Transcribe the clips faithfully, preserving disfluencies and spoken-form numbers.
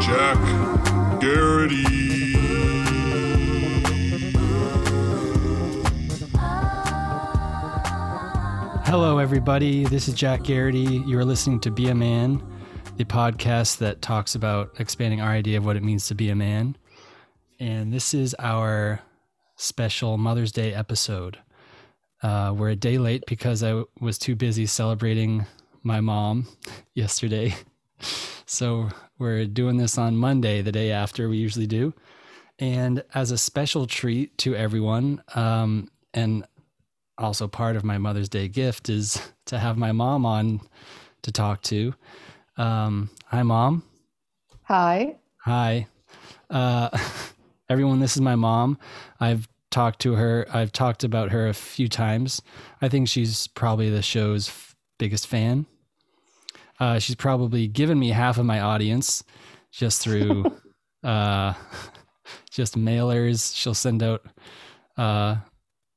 Jack Garrity. Hello, everybody. This is Jack Garrity. You are listening to Be A Man, the podcast that talks about expanding our idea of what it means to be a man. And this is our special Mother's Day episode. Uh, we're a day late because I w- was too busy celebrating my mom yesterday. So we're doing this on Monday, the day after we usually do. And as a special treat to everyone, um, and also part of my Mother's Day gift is to have my mom on to talk to. Um, hi, Mom. Hi. Hi. Uh, everyone, this is my mom. I've talked to her. I've talked about her a few times. I think she's probably the show's f- biggest fan. Uh, she's probably given me half of my audience just through uh, just mailers. She'll send out uh,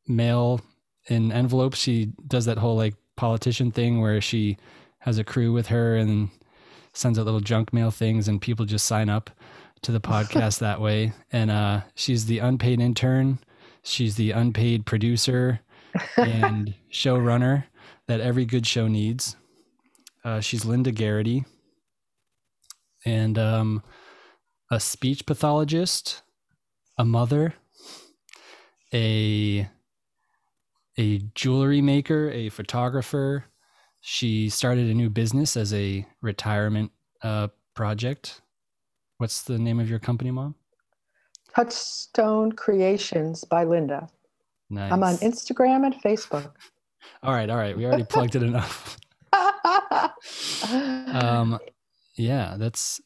mail in envelopes. She does that whole like politician thing where she has a crew with her and sends out little junk mail things, and people just sign up to the podcast that way. And uh, she's the unpaid intern. She's the unpaid producer and showrunner that every good show needs. Uh, she's Linda Garrity, and um, a speech pathologist, a mother, a a jewelry maker, a photographer. She started a new business as a retirement uh, project. What's the name of your company, Mom? Touchstone Creations by Linda. Nice. I'm on Instagram and Facebook. All right, all right. We already plugged it enough. um yeah that's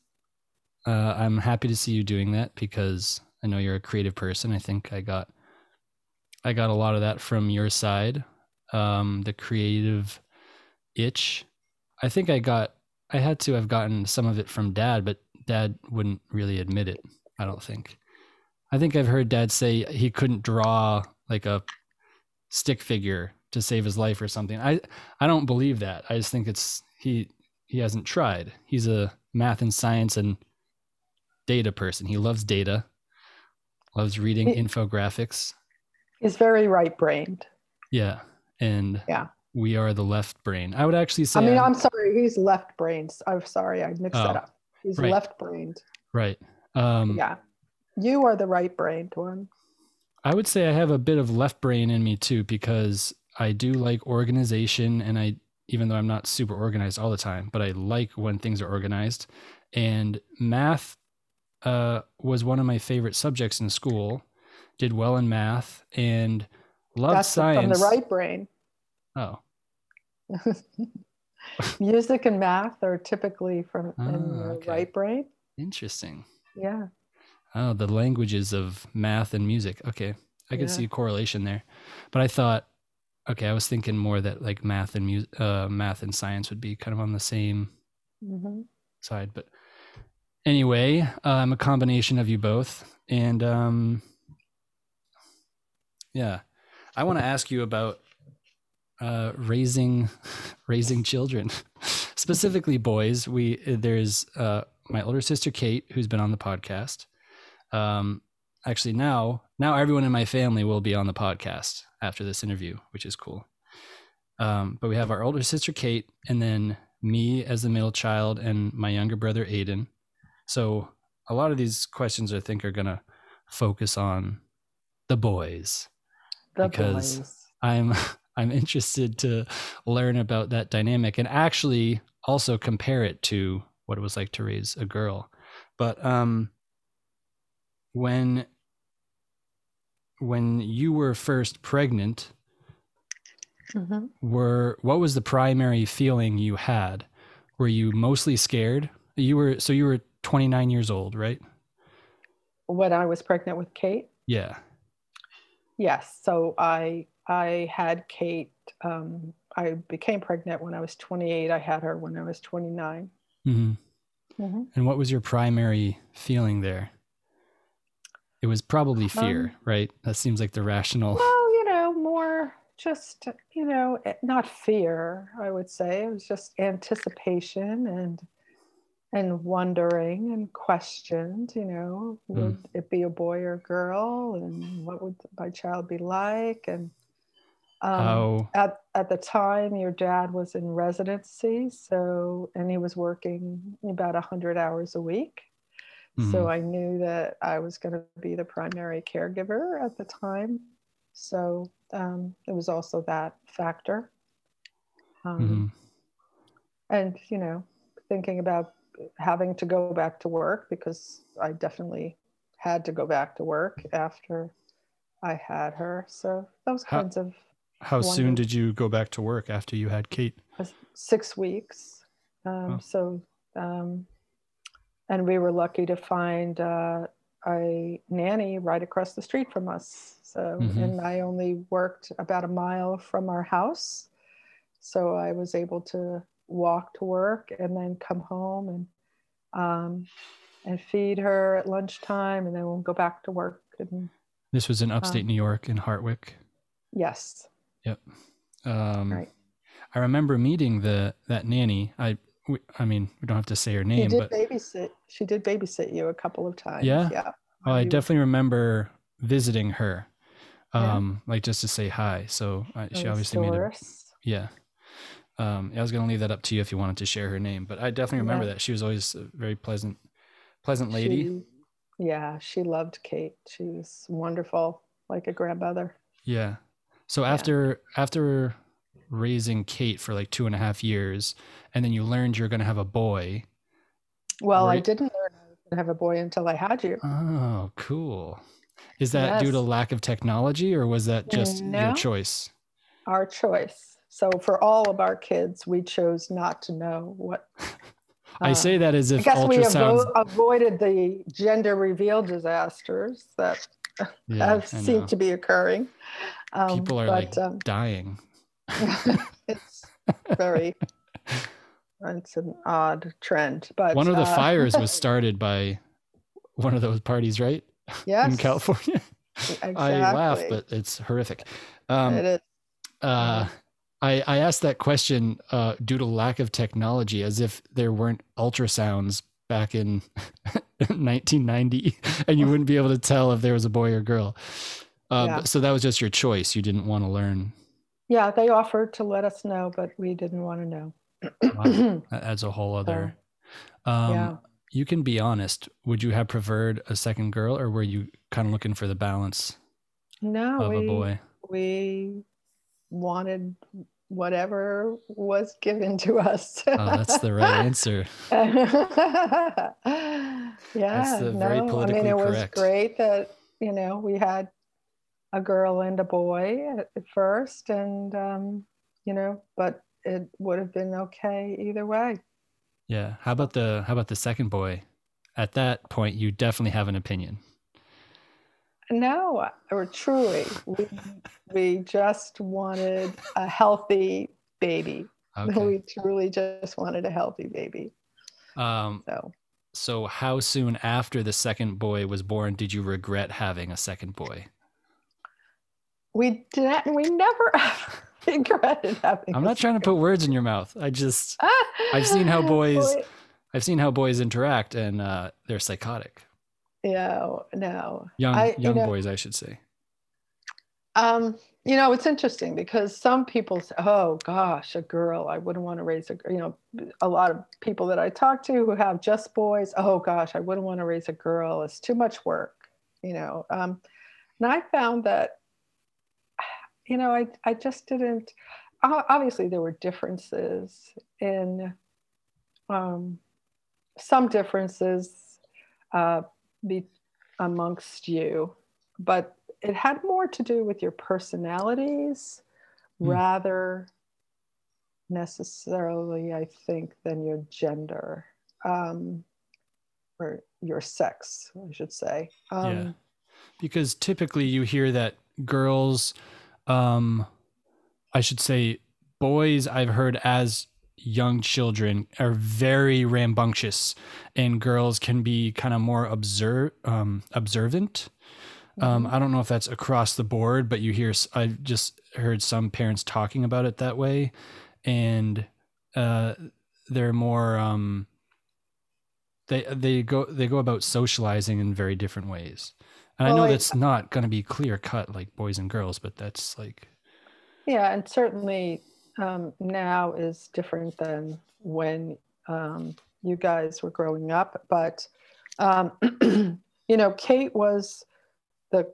uh I'm happy to see you doing that because I know you're a creative person. I think I got I got a lot of that from your side, um the creative itch. I think I got I had to have gotten some of it from Dad, but Dad wouldn't really admit it. I don't think I think I've heard Dad say he couldn't draw like a stick figure to save his life or something. I, I don't believe that. I just think it's, he, he hasn't tried. He's a math and science and data person. He loves data, loves reading he, infographics. He's very right-brained. Yeah. And yeah, we are the left brain. I would actually say, I mean, I'm, I'm sorry. He's left-brained. I'm sorry. I mixed oh, that up. He's right. left-brained. Right. Um, yeah. You are the right-brained one. I would say I have a bit of left brain in me too, because I do like organization, and I, even though I'm not super organized all the time, but I like when things are organized. And math uh, was one of my favorite subjects in school. Did well in math and loved That's science. From the right brain. Oh. Music and math are typically from oh, in the okay. right brain. Interesting. Yeah. Oh, the languages of math and music. Okay. I could yeah. see a correlation there. But I thought, okay, I was thinking more that like math and mu- uh, math and science would be kind of on the same mm-hmm. side. But anyway, uh, I'm a combination of you both. And um, yeah, I want to ask you about uh, raising raising children, specifically boys. We there's uh, my older sister, Kate, who's been on the podcast. Um, actually now, now everyone in my family will be on the podcast after this interview, which is cool. Um, but we have our older sister, Kate, and then me as the middle child and my younger brother, Aiden. So a lot of these questions I think are going to focus on the boys the because boys. I'm, I'm interested to learn about that dynamic and actually also compare it to what it was like to raise a girl. But, um, When when you were first pregnant, mm-hmm. were what was the primary feeling you had? Were you mostly scared? You were so you were twenty-nine years old, right? When I was pregnant with Kate? Yeah. Yes. So I I had Kate. Um, I became pregnant when I was twenty-eight. I had her when I was twenty-nine. Mm-hmm. Mm-hmm. And what was your primary feeling there? It was probably fear, um, right? That seems like the rational. Well, you know, more just, you know, not fear, I would say. It was just anticipation and and wondering and questioned, you know, would mm. it be a boy or a girl? And what would my child be like? And um, oh. at, at the time, your dad was in residency. So, and he was working about one hundred hours a week. Mm-hmm. So I knew that I was going to be the primary caregiver at the time. So um, it was also that factor. Um, mm-hmm. And, you know, thinking about having to go back to work because I definitely had to go back to work after I had her. So those how, kinds of... How wonders. Soon did you go back to work after you had Kate? Six weeks. Um, oh. So... Um, And we were lucky to find uh, a nanny right across the street from us. So, mm-hmm. and I only worked about a mile from our house. So I was able to walk to work and then come home and um, and feed her at lunchtime and then we'll go back to work. And, this was in upstate um, New York in Hartwick? Yes. Yep. Um, right. I remember meeting the that nanny. I We, I mean, we don't have to say her name, she did but babysit. She did babysit you a couple of times. Yeah. yeah. Well, I definitely remember visiting her, um, yeah. like just to say hi. So I, she obviously made it. Yeah. Um, I was going to leave that up to you if you wanted to share her name, but I definitely remember yeah. that she was always a very pleasant, pleasant lady. She, yeah. She loved Kate. She was wonderful, like a grandmother. Yeah. So yeah. after, after, raising Kate for like two and a half years and then you learned you're going to have a boy. Well, right? I didn't learn I was going to have a boy until I had you. Oh, cool. Is that yes. due to lack of technology or was that just no, your choice? Our choice. So for all of our kids, we chose not to know what. I uh, say that as if I guess ultrasounds... we avo- avoided the gender reveal disasters that yeah, seem to be occurring. Um, People are but, like um, dying. It's very it's an odd trend, but one of the uh, fires was started by one of those parties, right? Yes, in California. Exactly. I laugh, but it's horrific. Um, it is. Uh, I I asked that question uh, due to lack of technology, as if there weren't ultrasounds back in nineteen ninety, and you wouldn't be able to tell if there was a boy or girl. Uh, yeah. So that was just your choice. You didn't want to learn. Yeah, they offered to let us know, but we didn't want to know. Wow. That's a whole other. So, um, yeah. You can be honest. Would you have preferred a second girl, or were you kind of looking for the balance? No, of we, a boy. We wanted whatever was given to us. Oh, that's the right answer. yeah, that's the no, very politically I mean, it correct. Was great that you know we had. A girl and a boy at first, and um, you know, but it would have been okay either way. Yeah. How about the, how about the second boy? At that point, you definitely have an opinion. No, or truly, we, we just wanted a healthy baby. Okay. We truly just wanted a healthy baby. Um, so. so how soon after the second boy was born did you regret having a second boy? We didn't, we never regretted having. I'm not trying to put words in your mouth. I just, I've seen how boys, boy. I've seen how boys interact, and uh, they're psychotic. No, no. Young, I, young you know, boys, I should say. Um, you know, it's interesting because some people say, oh gosh, a girl, I wouldn't want to raise a, you know, a lot of people that I talk to who have just boys, oh gosh, I wouldn't want to raise a girl. It's too much work, you know? Um, and I found that, you know, I, I just didn't, obviously there were differences in, um, some differences, uh, be amongst you, but it had more to do with your personalities mm. rather necessarily, I think, than your gender, um, or your sex, I should say. Um, yeah. Because typically you hear that girls, um, I should say boys, I've heard as young children are very rambunctious, and girls can be kind of more observe, um, observant. Um, I don't know if that's across the board, but you hear, I just heard some parents talking about it that way, and uh, they're more, um, they, they go, they go about socializing in very different ways. And well, I know I, that's not going to be clear cut like boys and girls, but that's like, yeah. And certainly um, now is different than when um, you guys were growing up, but um, you know, Kate was the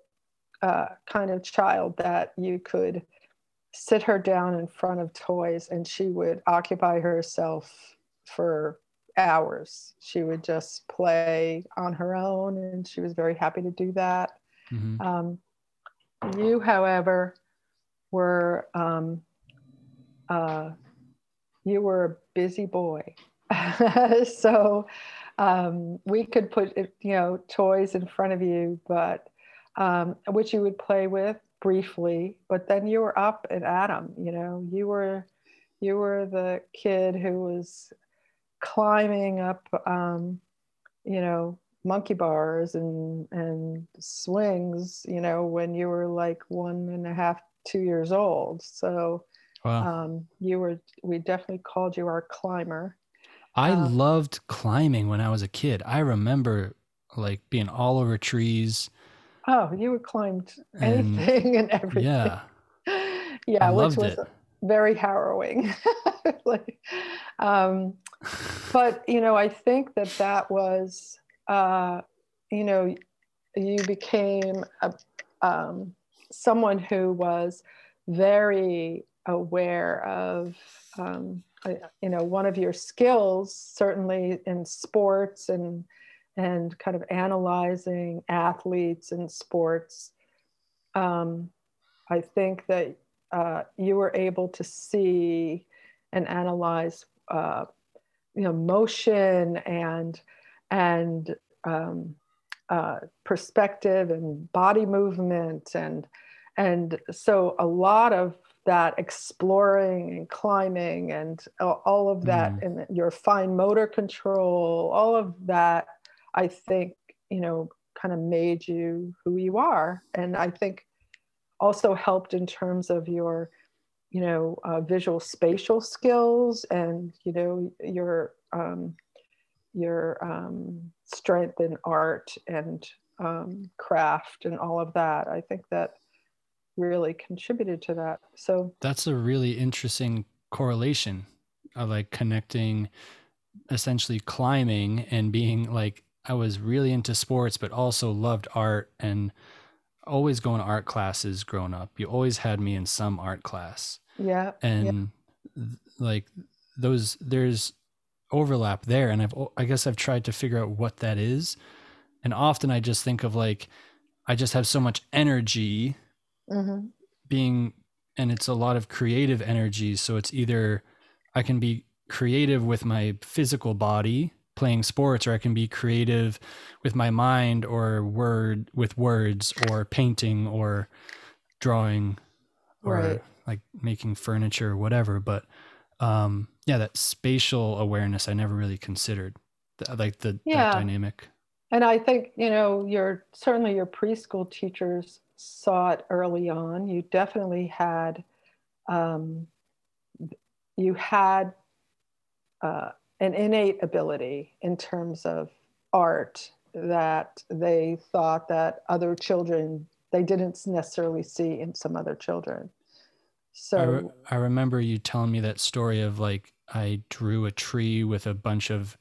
uh, kind of child that you could sit her down in front of toys and she would occupy herself for hours. She would just play on her own, and she was very happy to do that. Mm-hmm. Um, you, however, were, um, uh, you were a busy boy. So um, we could put, you know, toys in front of you, but Um, which you would play with briefly, but then you were up and at them, you know, you were, you were the kid who was climbing up, um, you know, monkey bars and, and swings, you know, when you were like one and a half, two years old. So, wow. um, you were, we definitely called you our climber. I um, loved climbing when I was a kid. I remember like being all over trees. Oh, you would climb anything and, and everything. Yeah, yeah, I which was it. very harrowing. like, um, but you know, I think that that was, uh, you know, you became a, um, someone who was very aware of, um, you know, one of your skills, certainly in sports and. and kind of analyzing athletes and sports. Um, I think that uh, you were able to see and analyze, uh, you know, motion and, and um, uh, perspective and body movement. And, and so a lot of that exploring and climbing and all of that mm. and your fine motor control, all of that, I think, you know, kind of made you who you are. And I think also helped in terms of your, you know, uh, visual spatial skills and, you know, your, um, your um, strength in art and um, craft and all of that. I think that really contributed to that. So that's a really interesting correlation of like connecting essentially climbing and being like, I was really into sports, but also loved art and always going to art classes growing up. You always had me in some art class. Yeah. And yeah. like those, there's overlap there. And I've, I guess I've tried to figure out what that is. And often I just think of like, I just have so much energy mm-hmm. being and it's a lot of creative energy. So it's either I can be creative with my physical body playing sports, or I can be creative with my mind or word with words or painting or drawing or right. like making furniture or whatever. But um, yeah, that spatial awareness, I never really considered the, like the yeah. that dynamic. And I think, you know, your certainly your preschool teachers saw it early on. You definitely had, um, you had uh, an innate ability in terms of art that they thought that other children, they didn't necessarily see in some other children. So I, re- I remember you telling me that story of like, I drew a tree with a bunch of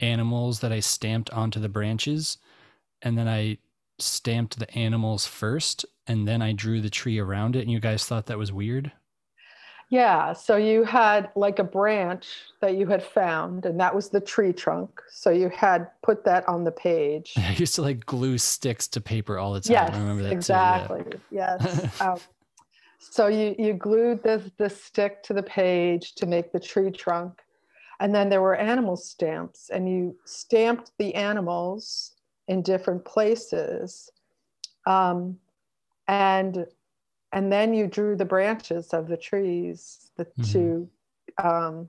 animals that I stamped onto the branches, and then I stamped the animals first and then I drew the tree around it, and you guys thought that was weird? Yeah, so you had like a branch that you had found, and that was the tree trunk, so you had put that on the page. I used to like glue sticks to paper all the time. Yes, I remember that exactly too, yeah. Yes. um, so you you glued the, the stick to the page to make the tree trunk. And then there were animal stamps, and you stamped the animals in different places. Um, and, and then you drew the branches of the trees the, mm-hmm. to, um,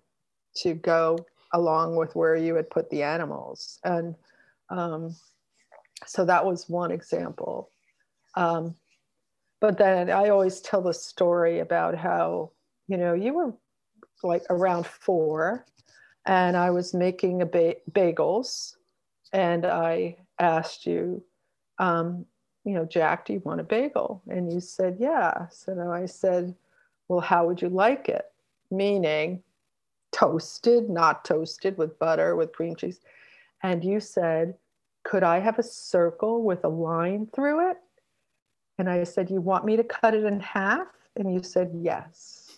to go along with where you had put the animals. And um, so that was one example. Um, but then I always tell the story about how, you know, you were like around four, and I was making a ba- bagels, and I asked you, um, you know, Jack, do you want a bagel? And you said, yeah. So I said, well, how would you like it? Meaning toasted, not toasted, with butter, with cream cheese. And you said, could I have a circle with a line through it? And I said, you want me to cut it in half? And you said, yes.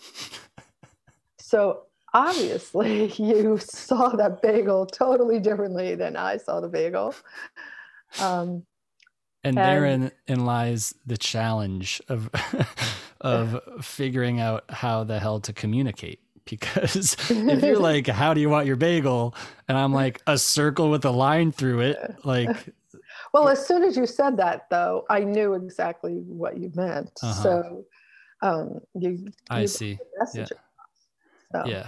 So obviously, you saw that bagel totally differently than I saw the bagel. Um, and, and therein in lies the challenge of of figuring out how the hell to communicate. Because if you're like, how do you want your bagel? And I'm like, a circle with a line through it. Like, well, as soon as you said that, though, I knew exactly what you meant. Uh-huh. So um, you, you I see. Yeah. So, yeah,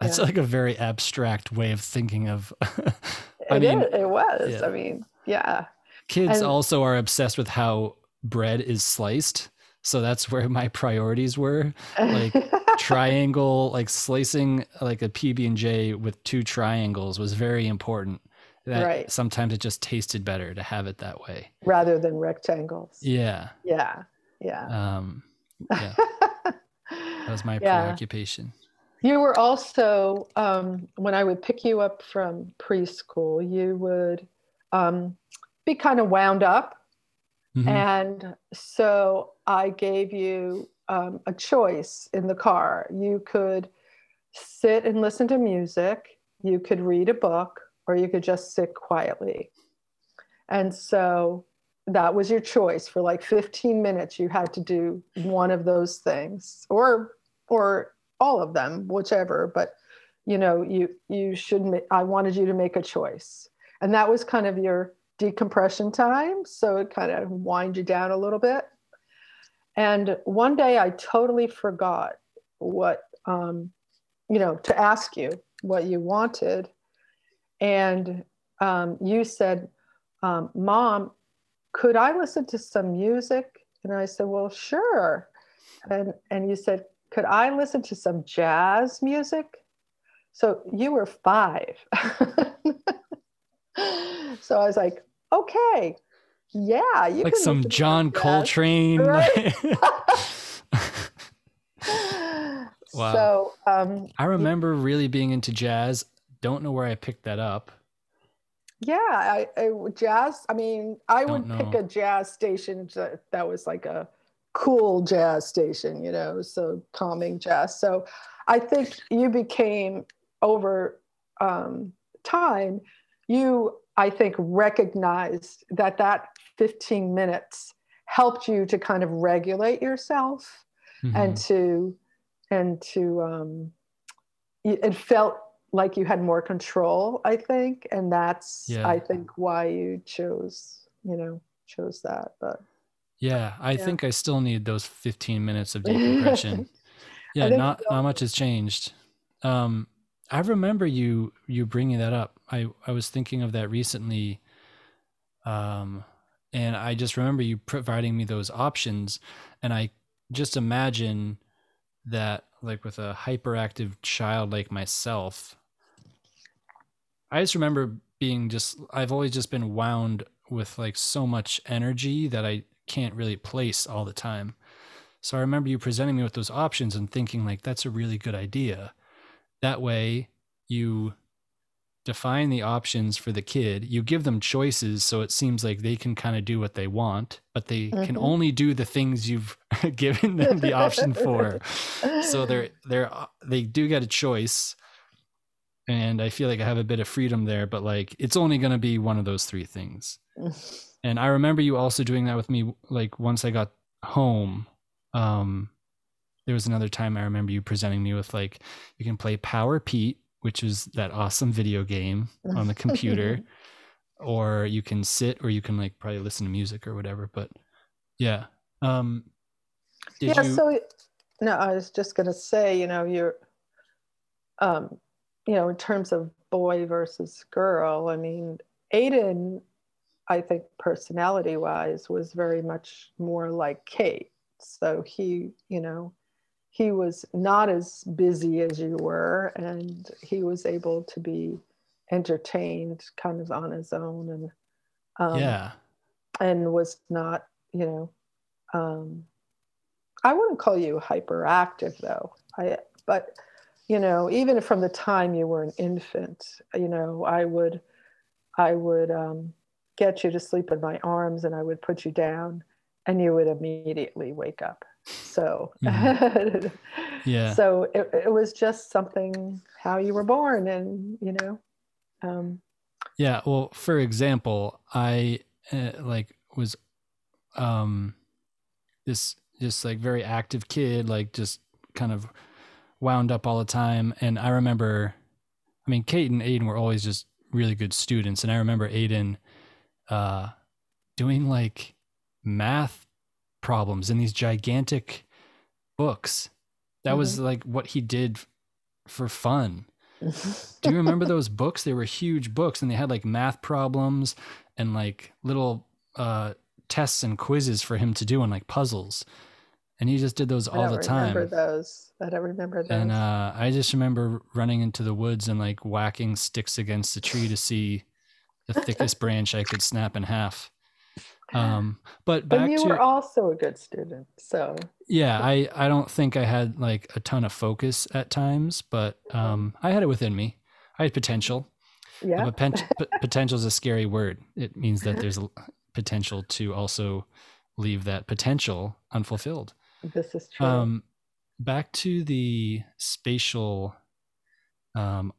that's yeah. like a very abstract way of thinking of. I it mean, is, it was. Yeah. I mean, yeah. Kids and, also are obsessed with how bread is sliced, so that's where my priorities were. Like triangle, like slicing like a P B and J with two triangles was very important. That right. Sometimes it just tasted better to have it that way rather than rectangles. Yeah. Yeah. Yeah. Um, yeah. That was my yeah. preoccupation. You were also, um, when I would pick you up from preschool, you would um, be kind of wound up. Mm-hmm. And so I gave you um, a choice in the car. You could sit and listen to music, you could read a book, or you could just sit quietly. And so that was your choice. For like fifteen minutes, you had to do one of those things, or, or, all of them, whichever, but you know, you, you should, ma- I wanted you to make a choice. And that was kind of your decompression time. So it kind of wind you down a little bit. And one day I totally forgot what, um, you know, to ask you what you wanted. And um, you said, um, Mom, could I listen to some music? And I said, well, sure. And, and you said, could I listen to some jazz music? So you were five. So I was like, okay, yeah. You like can some John Coltrane. Right? Wow. So um, I remember really being into jazz. Don't know where I picked that up. Yeah, I, I jazz. I mean, I Don't would know. pick a jazz station that, that was like a cool jazz station, you know, so calming jazz. So I think you became over um, time, you, I think, recognized that that fifteen minutes helped you to kind of regulate yourself mm-hmm. and to, and to, um, it felt like you had more control, I think. And that's, yeah. I think why you chose, you know, chose that, but. Yeah. I yeah. think I still need those fifteen minutes of decompression. Yeah. Not, so. not much has changed. Um, I remember you, you bringing that up. I, I was thinking of that recently. Um, and I just remember you providing me those options. And I just imagine that, like, with a hyperactive child like myself, I just remember being just, I've always just been wound with, like, so much energy that I can't really place all the time. So I remember you presenting me with those options and thinking, like, that's a really good idea. That way you define the options for the kid, you give them choices. So it seems like they can kind of do what they want, but they mm-hmm. can only do the things you've given them the option for. So they're, they're, they do get a choice. And I feel like I have a bit of freedom there, but, like, it's only going to be one of those three things. And I remember you also doing that with me. Like, once I got home, um, there was another time I remember you presenting me with, like, you can play Power Pete, which is that awesome video game on the computer, or you can sit, or you can, like, probably listen to music or whatever. But yeah. Um, did yeah. You... So no, I was just going to say, you know, you're, um, you know, in terms of boy versus girl, I mean, Aiden, I think personality wise was very much more like Kate. So he, you know, he was not as busy as you were, and he was able to be entertained kind of on his own, and um, yeah, and was not, you know, um, I wouldn't call you hyperactive though. I, but you know, even from the time you were an infant, you know, I would, I would um, get you to sleep in my arms, and I would put you down, and you would immediately wake up. So, mm-hmm. yeah. So it, it was just something, how you were born, and, you know, um, yeah. Well, for example, I uh, like was, um, this, just like very active kid, like just kind of wound up all the time. And I remember, I mean, Kate and Aiden were always just really good students. And I remember Aiden, uh, doing like math problems in these gigantic books. That mm-hmm. was like what he did f- for fun. Do you remember those books? They were huge books, and they had like math problems and like little uh tests and quizzes for him to do, and like puzzles, and he just did those all the time. I don't remember those. I don't remember those. And uh I just remember running into the woods and like whacking sticks against the tree to see the thickest branch I could snap in half. Um, but back and you to, were also a good student, so yeah, I, I don't think I had like a ton of focus at times, but, um, I had it within me. I had potential. Yeah. Uh, pen- p- potential is a scary word. It means that there's a potential to also leave that potential unfulfilled. This is true. Um, back to the spatial, um,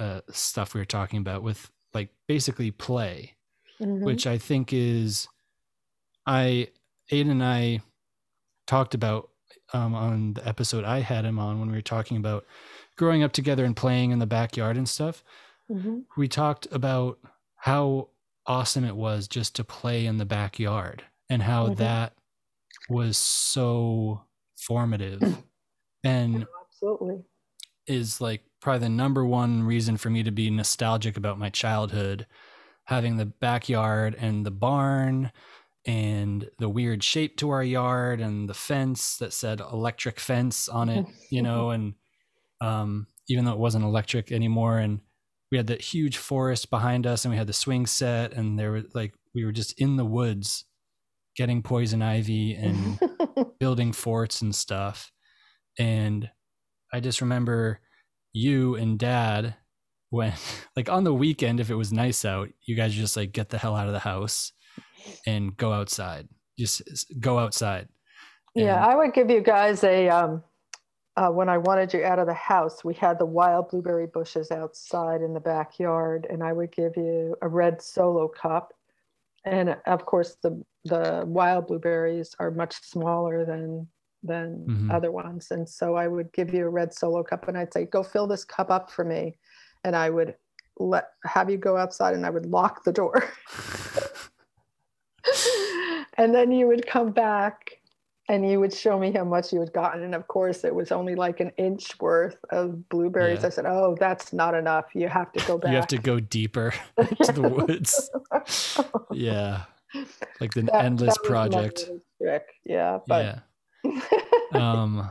uh, stuff we were talking about with like basically play. Mm-hmm. Which I think is, I, Aiden and I talked about um, on the episode I had him on when we were talking about growing up together and playing in the backyard and stuff. Mm-hmm. We talked about how awesome it was just to play in the backyard, and how mm-hmm. that was so formative and absolutely is like probably the number one reason for me to be nostalgic about my childhood. Having the backyard and the barn and the weird shape to our yard and the fence that said electric fence on it, you know, and um, even though it wasn't electric anymore. And we had that huge forest behind us, and we had the swing set, and there were like, we were just in the woods getting poison ivy and building forts and stuff. And I just remember you and Dad, when like on the weekend, if it was nice out, you guys just like get the hell out of the house and go outside, just go outside. And yeah. I would give you guys a, um, uh, when I wanted you out of the house, we had the wild blueberry bushes outside in the backyard, and I would give you a red Solo cup. And of course the, the wild blueberries are much smaller than than mm-hmm. other ones. And so I would give you a red Solo cup and I'd say, go fill this cup up for me. And I would let have you go outside and I would lock the door. And then you would come back and you would show me how much you had gotten. And of course it was only like an inch worth of blueberries. Yeah. I said, oh, that's not enough. You have to go back. You have to go deeper to the woods. Yeah. Like an that, endless that project. Trick. Yeah. But yeah. um,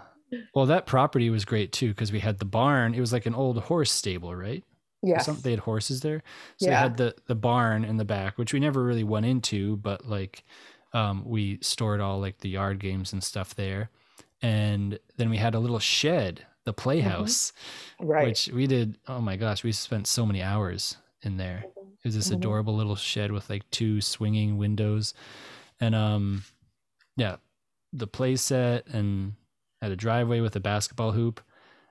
well, that property was great too, because we had the barn. It was like an old horse stable, right? Yeah. They had horses there. So yeah. They had the, the barn in the back, which we never really went into, but like, Um, we stored all like the yard games and stuff there. And then we had a little shed, the playhouse, mm-hmm. right. which we did. Oh my gosh. We spent so many hours in there. It was this mm-hmm. adorable little shed with like two swinging windows and, um, yeah, the play set, and had a driveway with a basketball hoop.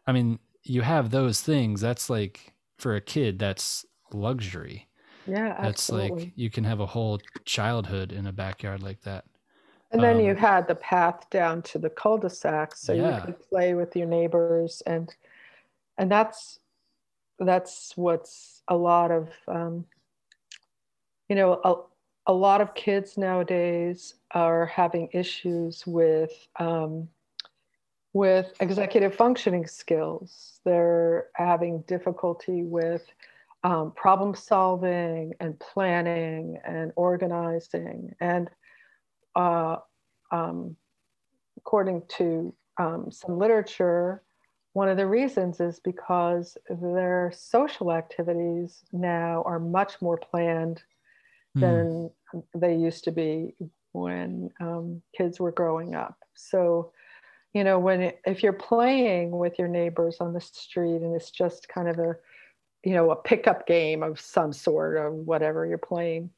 I mean, you have those things. That's like, for a kid, that's luxury. Yeah, absolutely. That's like, you can have a whole childhood in a backyard like that. And then um, you had the path down to the cul-de-sac, so yeah. you could play with your neighbors, and and that's that's what's a lot of um, you know a, a lot of kids nowadays are having issues with um, with executive functioning skills. They're having difficulty with Um, problem solving and planning and organizing. And uh, um, according to um, some literature, one of the reasons is because their social activities now are much more planned than mm. they used to be when um, kids were growing up. So, you know, when if you're playing with your neighbors on the street and it's just kind of a you know, a pickup game of some sort or whatever you're playing.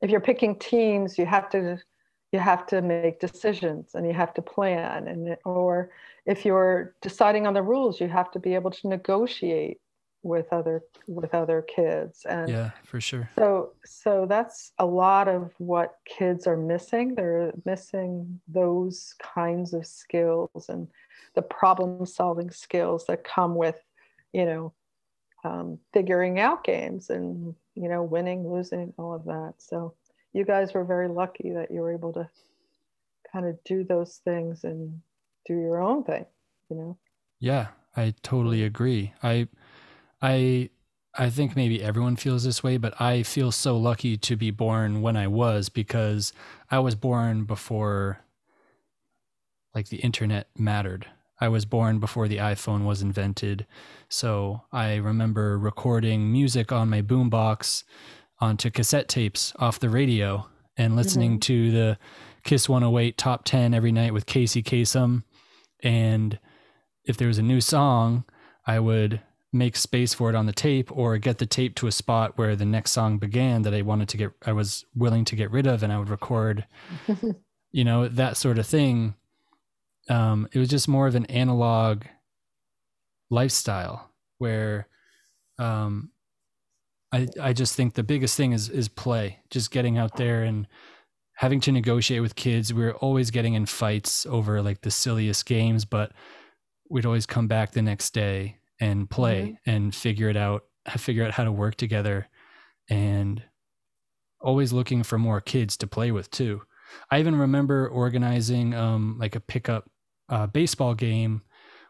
If you're picking teams, you have to, you have to make decisions and you have to plan. And, or if you're deciding on the rules, you have to be able to negotiate with other, with other kids. And yeah, for sure. So, so that's a lot of what kids are missing. They're missing those kinds of skills and the problem solving skills that come with, you know, Um, figuring out games and, you know, winning, losing, all of that. So you guys were very lucky that you were able to kind of do those things and do your own thing, you know? Yeah, I totally agree. I, I, I think maybe everyone feels this way, but I feel so lucky to be born when I was, because I was born before like the internet mattered. I was born before the iPhone was invented. So I remember recording music on my boombox onto cassette tapes off the radio and listening mm-hmm. to the Kiss one oh eight Top ten every night with Casey Kasem. And if there was a new song, I would make space for it on the tape or get the tape to a spot where the next song began that I wanted to get, I was willing to get rid of, and I would record, you know, that sort of thing. Um, it was just more of an analog lifestyle where, um, I, I just think the biggest thing is, is play, just getting out there and having to negotiate with kids. We were always getting in fights over like the silliest games, but we'd always come back the next day and play mm-hmm. and figure it out, figure out how to work together, and always looking for more kids to play with too. I even remember organizing, um, like a pickup, uh, baseball game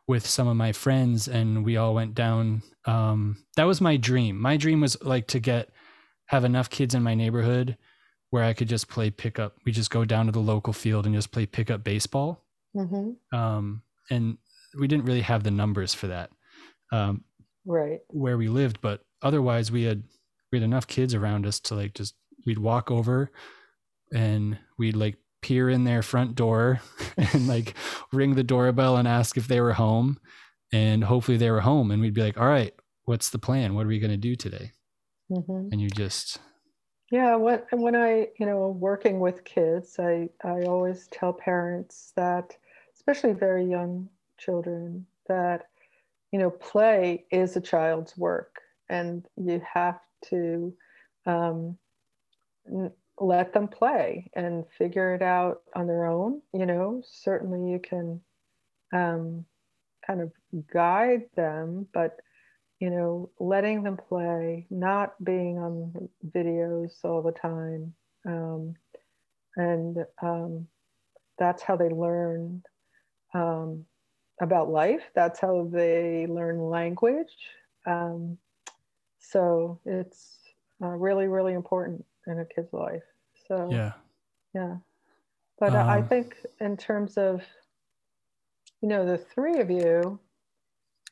with some of my friends, and we all went down. Um, that was my dream. My dream was like to get, have enough kids in my neighborhood where I could just play pickup. We just go down to the local field and just play pickup baseball. Mm-hmm. Um, and we didn't really have the numbers for that, um, right where we lived, but otherwise we had, we had enough kids around us to like, just, we'd walk over and we'd like peer in their front door and like ring the doorbell and ask if they were home, and hopefully they were home. And we'd be like, all right, what's the plan? What are we going to do today? Mm-hmm. And you just. Yeah. What, when I, you know, working with kids, I, I always tell parents that, especially very young children, that, you know, play is a child's work, and you have to, um, n- let them play and figure it out on their own. You know, certainly you can um, kind of guide them, but, you know, letting them play, not being on videos all the time. Um, and um, that's how they learn um, about life. That's how they learn language. Um, so it's uh, really, really important in a kid's life. So yeah, yeah. But um, I think in terms of, you know, the three of you,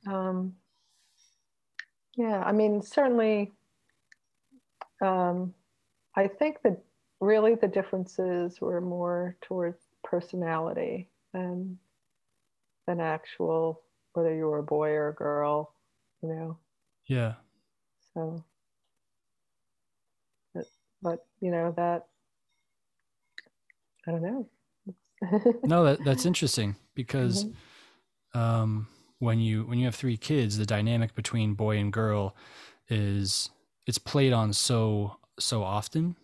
um, yeah, I mean, certainly, um, I think that really the differences were more towards personality than than actual, whether you were a boy or a girl, you know. Yeah. So, but, but you know, that, I don't know. No, that, that's interesting because mm-hmm. um, when you when you have three kids, the dynamic between boy and girl is it's played on so so often.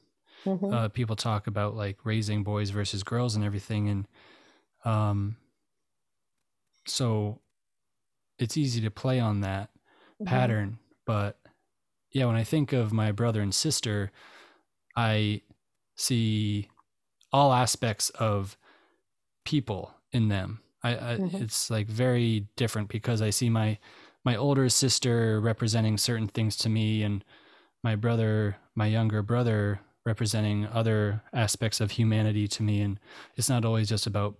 Mm-hmm. Uh, people talk about like raising boys versus girls and everything, and um, so it's easy to play on that mm-hmm. pattern. But yeah, when I think of my brother and sister, I see all aspects of people in them. I, I mm-hmm. It's like very different because I see my my older sister representing certain things to me, and my brother, my younger brother, representing other aspects of humanity to me. And it's not always just about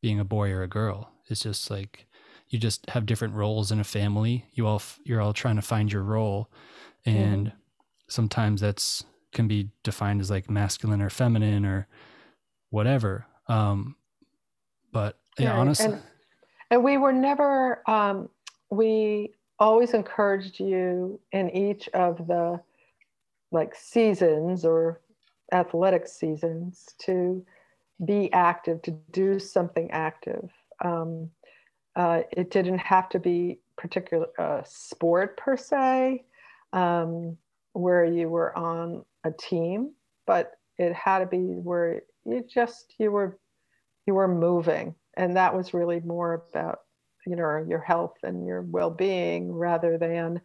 being a boy or a girl. It's just like, you just have different roles in a family. You all, you're all trying to find your role. And mm-hmm. sometimes that's can be defined as like masculine or feminine or whatever. Um, but yeah, yeah honestly. And, and we were never, um, we always encouraged you in each of the like seasons or athletic seasons to be active, to do something active. Um, uh, it didn't have to be particular uh, sport per se, um, where you were on a team, but it had to be where you just, you were, you were moving. And that was really more about, you know, your health and your well-being rather than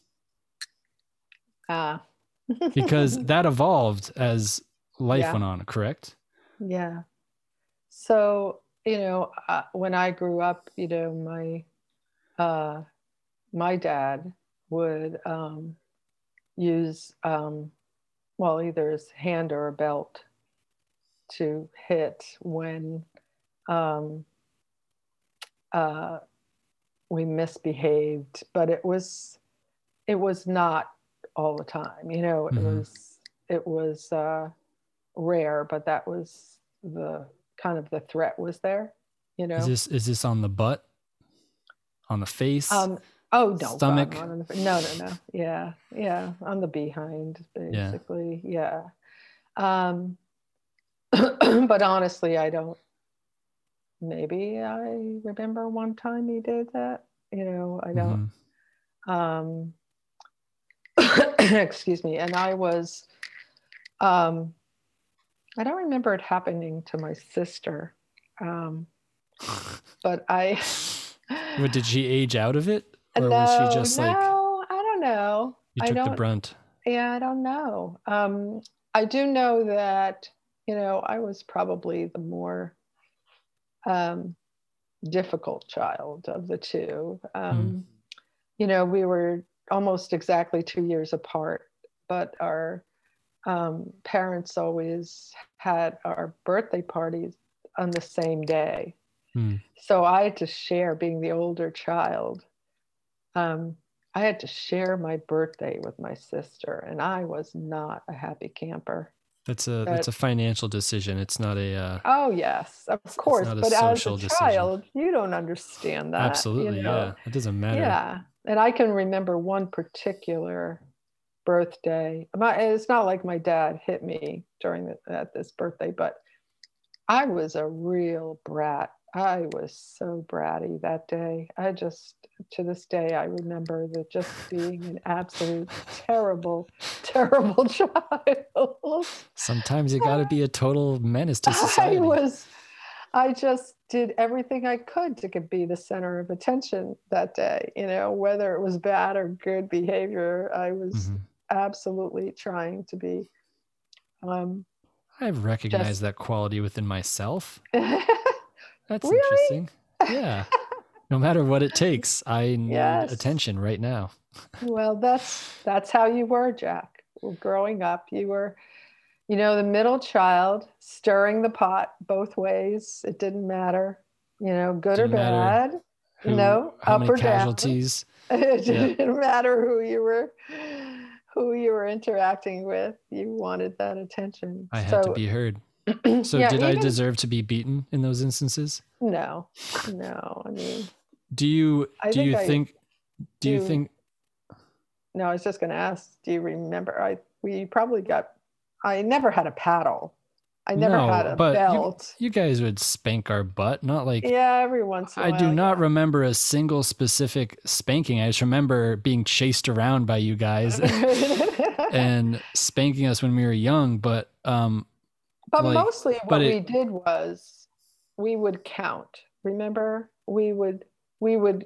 Ah. Uh. Because that evolved as life yeah. went on, correct? Yeah. So, you know, uh, when I grew up, you know, my uh, my dad would um, use, um, well, either his hand or a belt to hit when um, uh, we misbehaved, but it was, it was not all the time, you know, it mm-hmm. was, it was uh, rare, but that was the kind of the threat was there, you know. Is this, is this on the butt, on the face? Um, oh, no. Stomach? Not on the, no, no, no. Yeah. Yeah. On the behind, basically. Yeah. yeah. Um, but honestly, I don't, maybe I remember one time he did that, you know, I don't, mm-hmm. um, excuse me. And I was, um, I don't remember it happening to my sister. Um, but I, what, did she age out of it? Or no, was she just no, like, I don't know. You took I don't, the brunt. Yeah. I don't know. Um, I do know that, you know, I was probably the more, um difficult child of the two. um mm. You know, we were almost exactly two years apart, but our um parents always had our birthday parties on the same day. mm. So I had to share, being the older child, um I had to share my birthday with my sister, and I was not a happy camper. That's a but, that's a financial decision. It's not a. Uh, oh yes, of course. But as a child, decision. You don't understand that. Absolutely, you know? Yeah. It doesn't matter. Yeah, and I can remember one particular birthday. My, it's not like my dad hit me during the, at this birthday, but I was a real brat. I was so bratty that day. I just, to this day, I remember that just being an absolute terrible, terrible child. Sometimes you got to be a total menace to society. I was, I just did everything I could to be the center of attention that day. You know, whether it was bad or good behavior, I was mm-hmm. absolutely trying to be. Um, I've recognized just... that quality within myself. That's really? Interesting. Yeah. No matter what it takes, I need yes. attention right now. Well, that's that's how you were, Jack. Well, growing up, you were, you know, the middle child, stirring the pot both ways. It didn't matter, you know, good didn't or bad, who, no, up or casualties. Down. It didn't yeah. matter who you were, who you were interacting with. You wanted that attention. I so, had to be heard. So yeah, did even, I deserve to be beaten in those instances? No, no. I mean, do you do think you I, think do you, you think? No, I was just going to ask. Do you remember? I we probably got. I never had a paddle. I never no, had a but belt. You, you guys would spank our butt, not like yeah, every once in a while. I do not yeah. remember a single specific spanking. I just remember being chased around by you guys and spanking us when we were young. But um, but like, mostly what but it, we did was we would count. Remember, we would we would.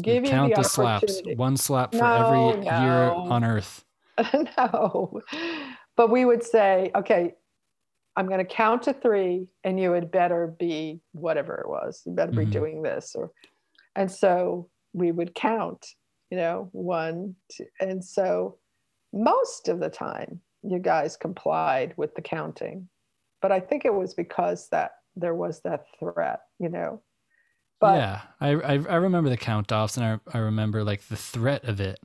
Give you count you the, the slaps. One slap for no, every no. year on earth. No. But we would say, okay, I'm going to count to three and you had better be whatever it was. You better be mm-hmm. doing this. Or, and so we would count, you know, one, two. And so most of the time you guys complied with the counting. But I think it was because that there was that threat, you know. But, yeah, I, I I remember the count offs and I I remember like the threat of it,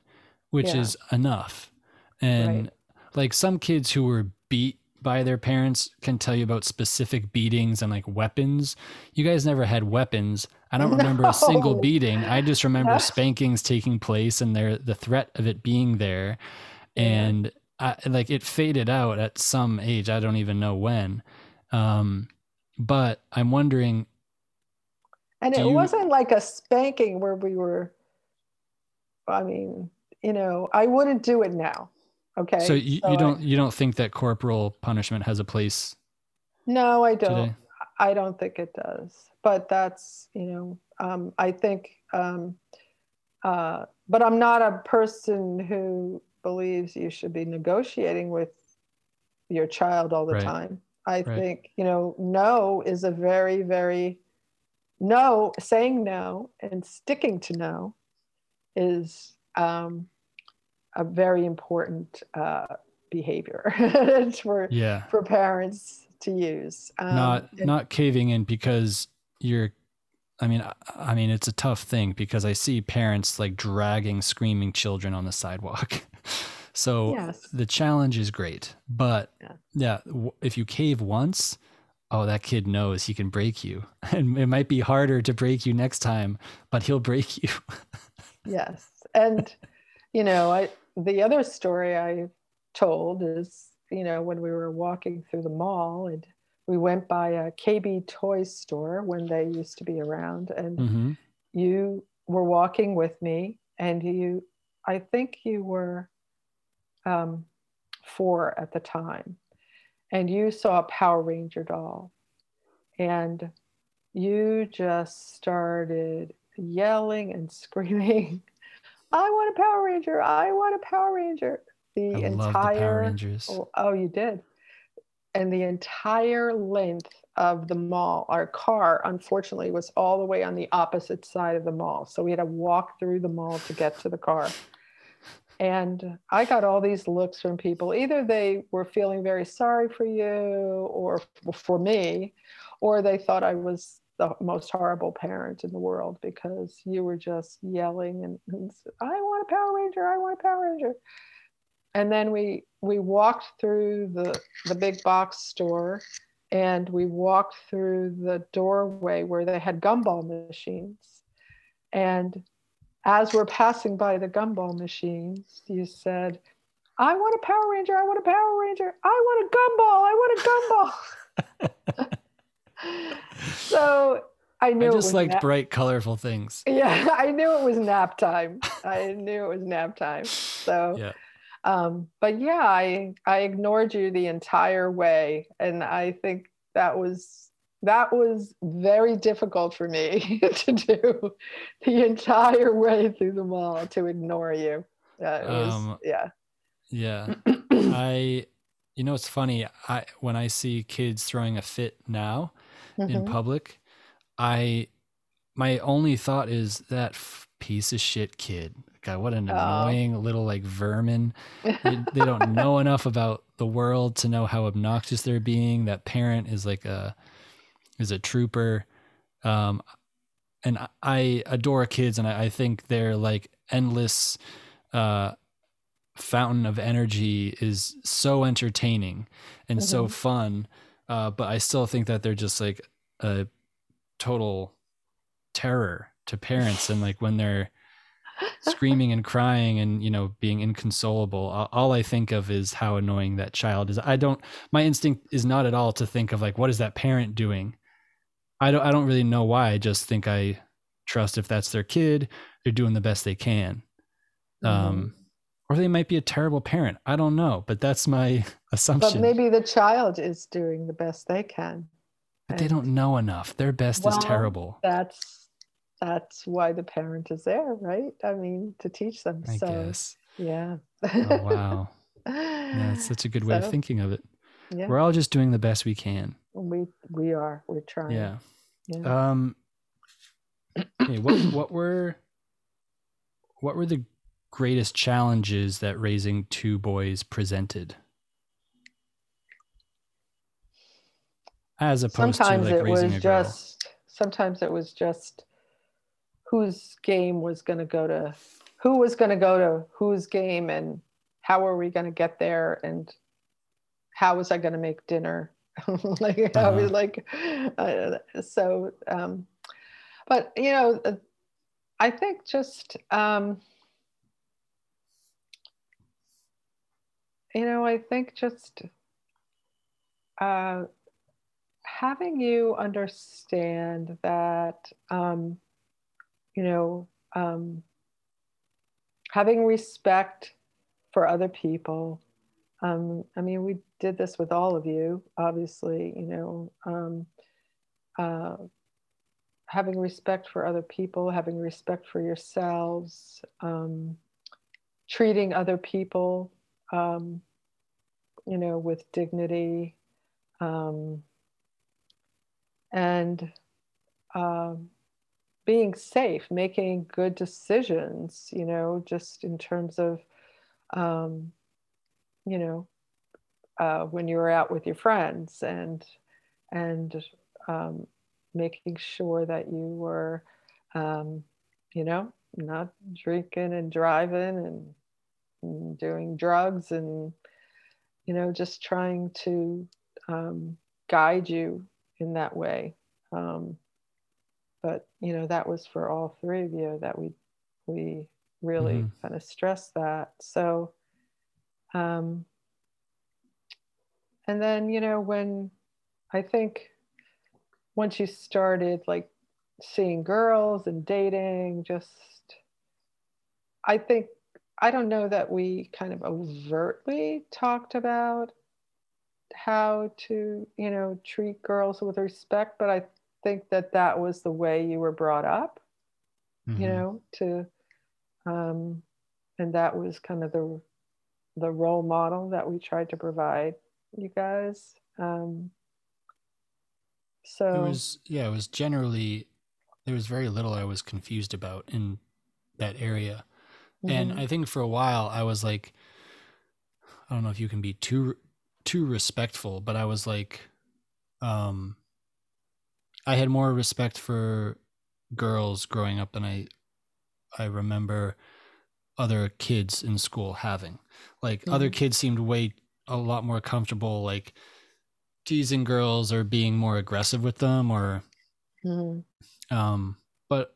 which yeah. is enough. And right. like some kids who were beat by their parents can tell you about specific beatings and like weapons. You guys never had weapons. I don't no. remember a single beating. I just remember yeah. spankings taking place and there the threat of it being there. And yeah. I, like it faded out at some age. I don't even know when. Um, but I'm wondering. And Do it you... wasn't like a spanking where we were, I mean, you know, I wouldn't do it now. Okay. So you, so you don't, I, you don't think that corporal punishment has a place? No, I don't. Today? I don't think it does, but that's, you know, um, I think, um, uh, but I'm not a person who believes you should be negotiating with your child all the right. time. I right. think, you know, no is a very, very, no, saying no and sticking to no is um, a very important uh, behavior for yeah. for parents to use. Um, not and, not caving in because you're. I mean, I, I mean, it's a tough thing because I see parents like dragging screaming children on the sidewalk. So yes. the challenge is great, but yeah, yeah if you cave once. Oh, that kid knows he can break you. And it might be harder to break you next time, but he'll break you. Yes. And, you know, I the other story I told is, you know, when we were walking through the mall and we went by a K B toy store when they used to be around and mm-hmm. you were walking with me and you, I think you were um, four at the time. And you saw a Power Ranger doll and you just started yelling and screaming, I want a Power Ranger, I want a Power Ranger. The I entire, love the Power Rangers. Oh, oh, you did. And the entire length of the mall, our car, unfortunately, was all the way on the opposite side of the mall. So we had to walk through the mall to get to the car. And I got all these looks from people. Either they were feeling very sorry for you or for me, or they thought I was the most horrible parent in the world because you were just yelling and, and I want a Power Ranger, I want a Power Ranger. And then we we walked through the, the big box store and we walked through the doorway where they had gumball machines. And as we're passing by the gumball machines, you said, I want a Power Ranger, I want a Power Ranger, I want a gumball, I want a gumball. So I knew I just it was liked nap- bright, colorful things. Yeah, I knew it was nap time. I knew it was nap time. So, yeah. Um, but yeah, I, I ignored you the entire way. And I think that was That was very difficult for me to do the entire way through the mall, to ignore you. Uh, it was, um, yeah. Yeah. I, you know, it's funny. I, when I see kids throwing a fit now mm-hmm. in public, I, my only thought is that f- piece of shit kid. God, what an annoying oh. little like vermin. They, they don't know enough about the world to know how obnoxious they're being. That parent is like a, is a trooper. Um, and I, I adore kids. And I, I think they're like endless, uh, fountain of energy is so entertaining and mm-hmm. so fun. Uh, but I still think that they're just like a total terror to parents. And like when they're screaming and crying and, you know, being inconsolable, all I think of is how annoying that child is. I don't, my instinct is not at all to think of like, what is that parent doing? I don't, I don't really know why. I just think I trust if that's their kid, they're doing the best they can. Mm-hmm. Um, Or they might be a terrible parent. I don't know, but that's my assumption. But maybe the child is doing the best they can. But they don't know enough. Their best well, is terrible. That's that's why the parent is there, right? I mean, to teach them. I so, guess. Yeah. Oh, wow. Yeah, it's such a good way so, of thinking of it. Yeah. We're all just doing the best we can. We we are. We're trying. Yeah. yeah. Um. Hey, what what were what were the greatest challenges that raising two boys presented, as opposed sometimes to like raising a girl? Just, sometimes it was just whose game was going to go to, who was going to go to whose game, and how are we going to get there, and how was I going to make dinner? Like uh-huh. I was like, uh, so, um, but you know, I think just, um, You know, I think just uh, having you understand that, um, you know, um, having respect for other people. Um, I mean, we did this with all of you, obviously, you know, um, uh, having respect for other people, having respect for yourselves, um, treating other people Um, you know, with dignity, um, and uh, being safe, making good decisions, you know, just in terms of, um, you know, uh, when you were out with your friends, and, and um, making sure that you were, um, you know, not drinking and driving and doing drugs, and you know, just trying to um, guide you in that way. Um, but you know, that was for all three of you, that we we really mm-hmm. kind of stressed that. So, um, and then you know, when I think once you started like seeing girls and dating, just I think. I don't know that we kind of overtly talked about how to, you know, treat girls with respect, but I think that that was the way you were brought up, mm-hmm. you know, to, um, and that was kind of the, the role model that we tried to provide you guys. Um, so. It was, yeah, it was generally, there was very little I was confused about in that area. And I think for a while I was like, I don't know if you can be too, too respectful, but I was like, um, I had more respect for girls growing up than I, I remember other kids in school having. Like mm-hmm. other kids seemed way a lot more comfortable, like teasing girls or being more aggressive with them, or, mm-hmm. um, but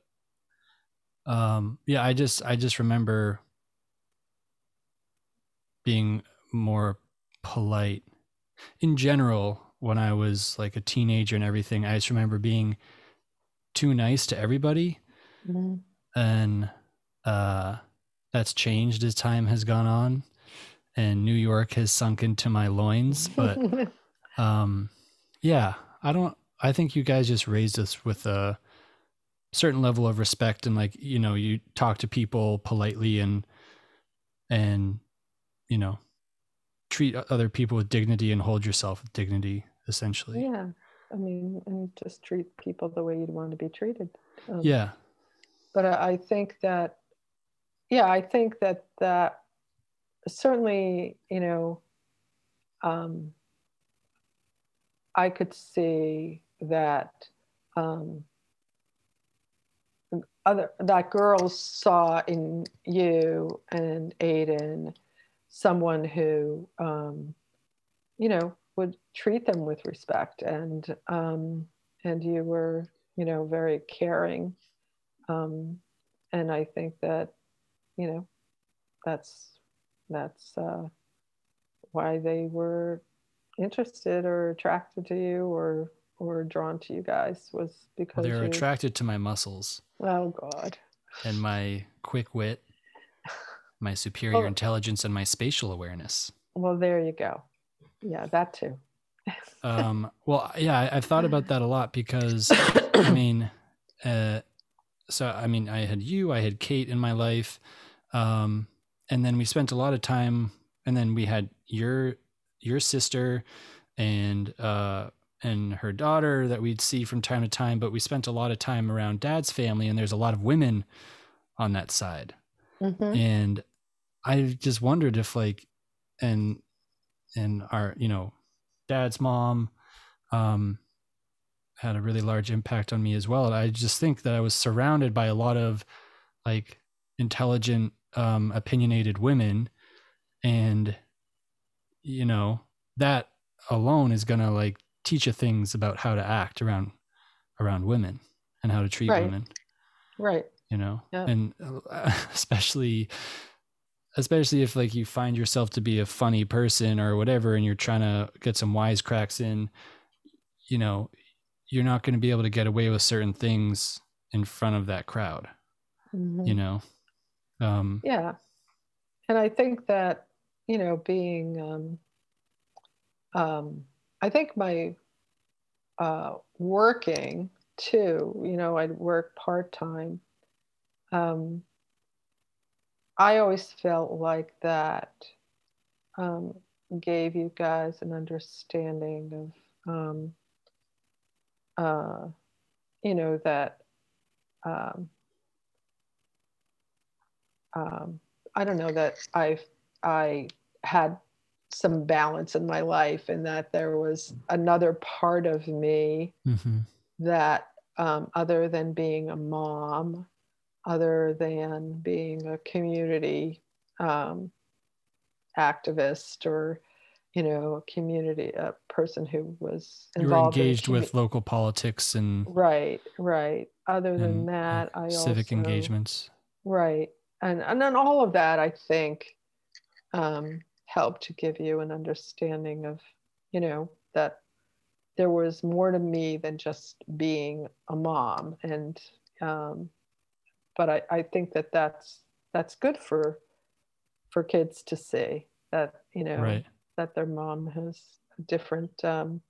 Um, yeah, I just, I just remember being more polite in general when I was like a teenager and everything. I just remember being too nice to everybody. Mm-hmm. And, uh, that's changed as time has gone on, and New York has sunk into my loins, but, um, yeah, I don't, I think you guys just raised us with a certain level of respect, and like, you know, you talk to people politely and, and, you know, treat other people with dignity and hold yourself with dignity, essentially. Yeah. I mean, and just treat people the way you'd want to be treated. Um, yeah. But I think that, yeah, I think that that certainly, you know, um, I could see that um, other that girls saw in you and Aiden someone who, um, you know, would treat them with respect, and um, and you were, you know, very caring. Um, and I think that, you know, that's, that's uh, why they were interested or attracted to you, or, or drawn to you guys, was because they were you... attracted to my muscles. Oh God. And my quick wit, my superior oh. intelligence, and my spatial awareness. Well, there you go. Yeah, that too. um, well, yeah, I, I've thought about that a lot because I mean, uh, So, I mean, I had you, I had Kate in my life. Um, and then we spent a lot of time, and then we had your, your sister and, uh, and her daughter that we'd see from time to time, but we spent a lot of time around Dad's family, and there's a lot of women on that side. Mm-hmm. And I just wondered if like, and, and our, you know, Dad's mom, um, had a really large impact on me as well. And I just think that I was surrounded by a lot of like intelligent, um, opinionated women, and, you know, that alone is going to like teach you things about how to act around, around women and how to treat right. women. Right. You know, yep. and especially, especially if like you find yourself to be a funny person or whatever, and you're trying to get some wisecracks in, you know, you're not going to be able to get away with certain things in front of that crowd, mm-hmm. you know? Um, yeah. And I think that, you know, being, um, um, I think my uh, working too, you know, I'd work part-time. Um, I always felt like that um, gave you guys an understanding of, um, Uh, you know, that, um, um, I don't know that I've, I had some balance in my life, and that there was another part of me mm-hmm. that, um, other than being a mom, other than being a community, um, activist, or, you know, a community, a person who was involved. You were engaged in with local politics and. Right, right. Other than that, I also. Civic engagements. Right. And, and then all of that, I think, um, helped to give you an understanding of, you know, that there was more to me than just being a mom. And, um, but I, I think that that's, that's good for, for kids to see that, you know. Right. That their mom has different um,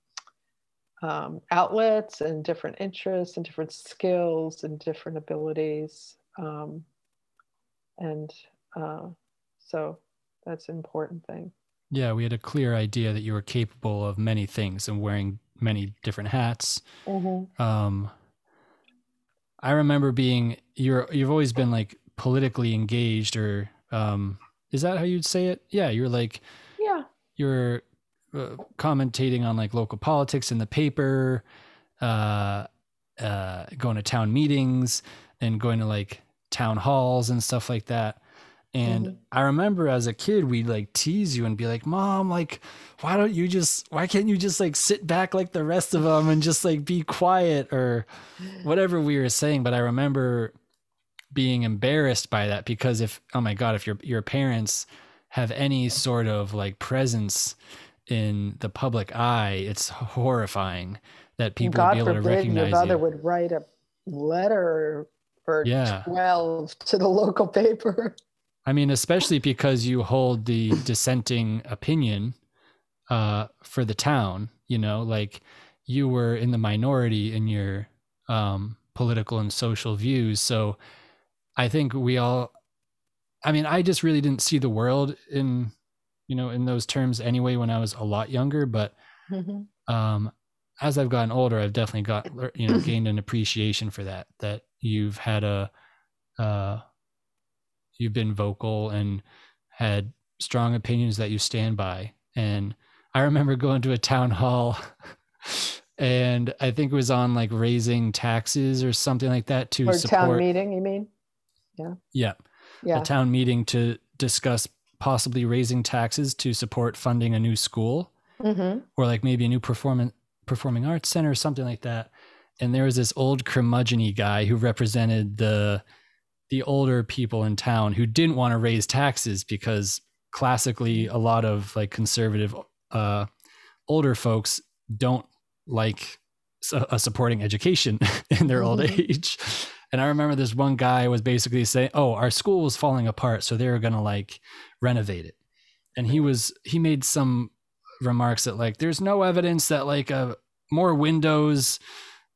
um, outlets and different interests and different skills and different abilities. Um, and uh, so that's an important thing. Yeah, we had a clear idea that you were capable of many things and wearing many different hats. Mm-hmm. Um, I remember being, you're, you've always been like politically engaged, or um, is that how you'd say it? Yeah, you're like, you're uh, commentating on like local politics in the paper, uh, uh, going to town meetings and going to like town halls and stuff like that. And mm-hmm. I remember as a kid, we'd like tease you and be like, Mom, like, why don't you just, why can't you just like sit back like the rest of them and just like be quiet or whatever we were saying. But I remember being embarrassed by that, because if, oh my God, if your, your parents have any sort of like presence in the public eye, it's horrifying that people God would be able forbid, to recognize your mother you. Would write a letter for yeah. twelve to the local paper. I mean, especially because you hold the dissenting opinion uh, for the town, you know, like you were in the minority in your um, political and social views. So I think we all, I mean, I just really didn't see the world in, you know, in those terms anyway, when I was a lot younger, but mm-hmm. um, as I've gotten older, I've definitely got, you know, gained an appreciation for that, that you've had a, uh, you've been vocal and had strong opinions that you stand by. And I remember going to a town hall and I think it was on like raising taxes or something like that to or support town meeting. You mean? Yeah. Yeah. Yeah. A town meeting to discuss possibly raising taxes to support funding a new school mm-hmm. or like maybe a new performing performing arts center or something like that. And there was this old curmudgeon-y guy who represented the, the older people in town who didn't want to raise taxes because classically a lot of like conservative uh, older folks don't like a supporting education in their mm-hmm. old age. And I remember this one guy was basically saying, oh, our school was falling apart, so they were going to like renovate it. And he was, he made some remarks that like, there's no evidence that like a more windows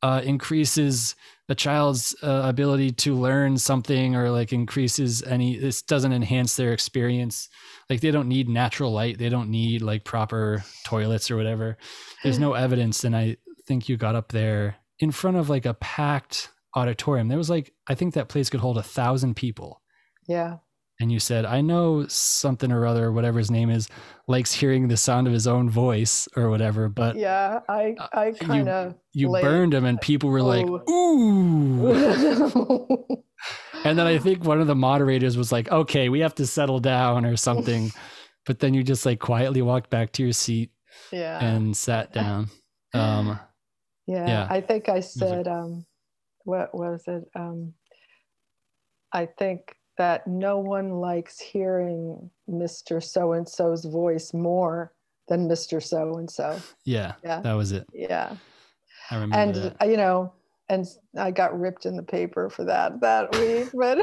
uh, increases a child's uh, ability to learn something or like increases any, this doesn't enhance their experience. Like they don't need natural light. They don't need like proper toilets or whatever. There's no evidence. And I think you got up there in front of like a packed auditorium. There was like, I think that place could hold a thousand people. Yeah. And you said, I know something or other, whatever his name is, likes hearing the sound of his own voice or whatever. But yeah, I, I kind of, you, you burned him and people were like, ooh. And then I think one of the moderators was like, okay, we have to settle down or something. But then you just like quietly walked back to your seat yeah. and sat down. Um, yeah, yeah. I think I said, um, what was it? Um, I think that no one likes hearing Mister So-and-so's voice more than Mister So-and-so. Yeah, yeah, that was it. Yeah. I remember and, that. And, you know, and I got ripped in the paper for that that week, but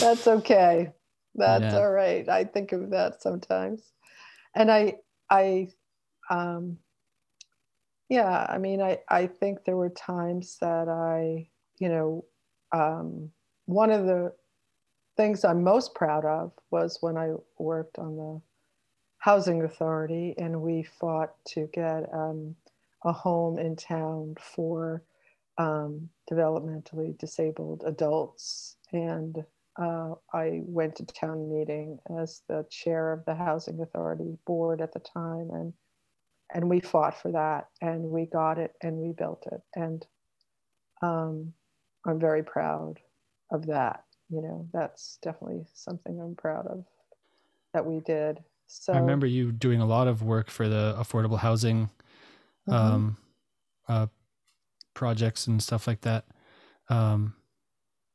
that's okay. That's yeah. all right. I think of that sometimes. And I, I, um, yeah, I mean, I, I think there were times that I, you know, um, one of the things I'm most proud of was when I worked on the housing authority and we fought to get um, a home in town for um, developmentally disabled adults. And uh, I went to town meeting as the chair of the housing authority board at the time. And And we fought for that and we got it and we built it. And um, I'm very proud of that. You know, that's definitely something I'm proud of that we did. So I remember you doing a lot of work for the affordable housing mm-hmm. um, uh, projects and stuff like that. Um,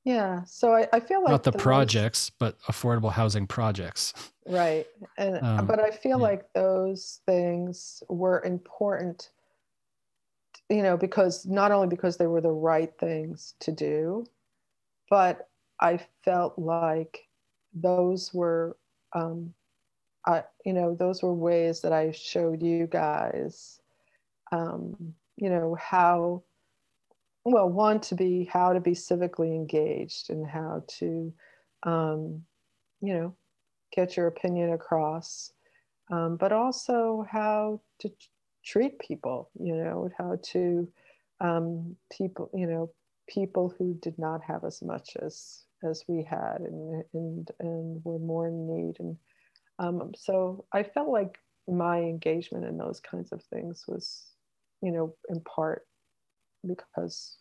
yeah. So I, I feel like not the, the projects, least... but affordable housing projects. Right. And um, but I feel yeah. like those things were important, you know, because not only because they were the right things to do, but I felt like those were, um, I, you know, those were ways that I showed you guys, um, you know, how, well, one to be, how to be civically engaged and how to, um, you know, get your opinion across, um, but also how to t- treat people, you know, how to um, people, you know, people who did not have as much as, as we had and, and, and were more in need. And um, so I felt like my engagement in those kinds of things was, you know, in part because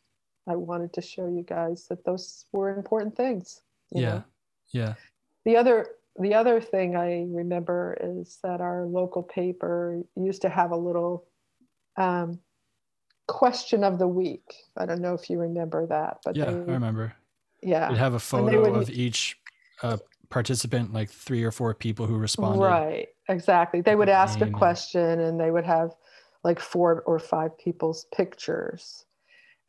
I wanted to show you guys that those were important things. You yeah. know? Yeah. The other, The other thing I remember is that our local paper used to have a little um, question of the week. I don't know if you remember that, but yeah, they, I remember. Yeah, it'd have a photo would, of each uh, participant, like three or four people who responded. Right, exactly. They would ask a question, and they would have like four or five people's pictures,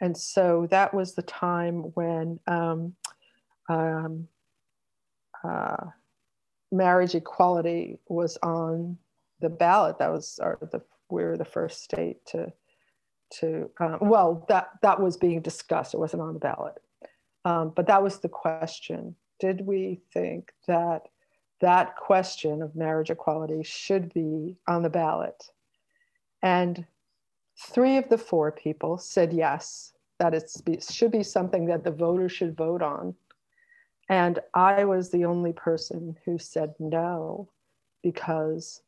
and so that was the time when um, um, uh, marriage equality was on the ballot. That was our, the, we were the first state to to, um, well, that, that was being discussed. It wasn't on the ballot. Um, but that was the question. Did we think that that question of marriage equality should be on the ballot? And three of the four people said yes, that it should be something that the voters should vote on. And I was the only person who said no, because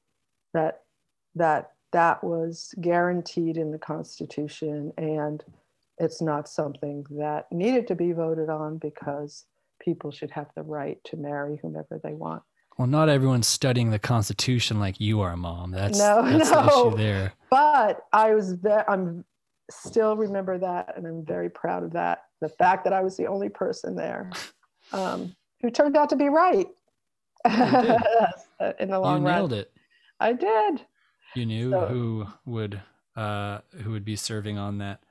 that that that was guaranteed in the Constitution, and it's not something that needed to be voted on because people should have the right to marry whomever they want. Well, not everyone's studying the Constitution like you are, Mom. That's, no, that's no. the issue there. But I was ve- I'm still remember that, and I'm very proud of that. The fact that I was the only person there um, who turned out to be right in the long run. You nailed run. it. I did. You knew so. who would uh, who would be serving on that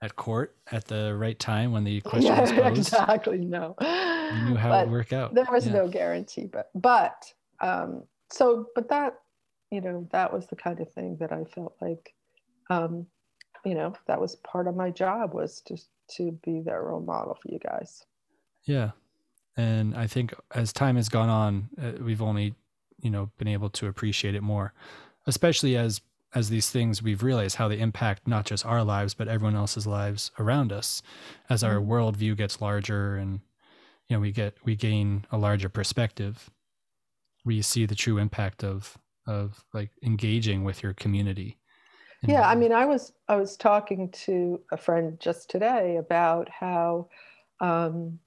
at court at the right time when the question yeah, was posed. Exactly. No. You knew how but it would work out. There was yeah. no guarantee, but but um, so but that you know that was the kind of thing that I felt like um, you know that was part of my job, was just to be their role model for you guys. Yeah, and I think as time has gone on, uh, we've only you know been able to appreciate it more, especially as as these things we've realized how they impact not just our lives but everyone else's lives around us. As our mm-hmm. worldview gets larger and you know we get we gain a larger perspective, we see the true impact of of like engaging with your community. Yeah, that. I mean, I was I was talking to a friend just today about how um,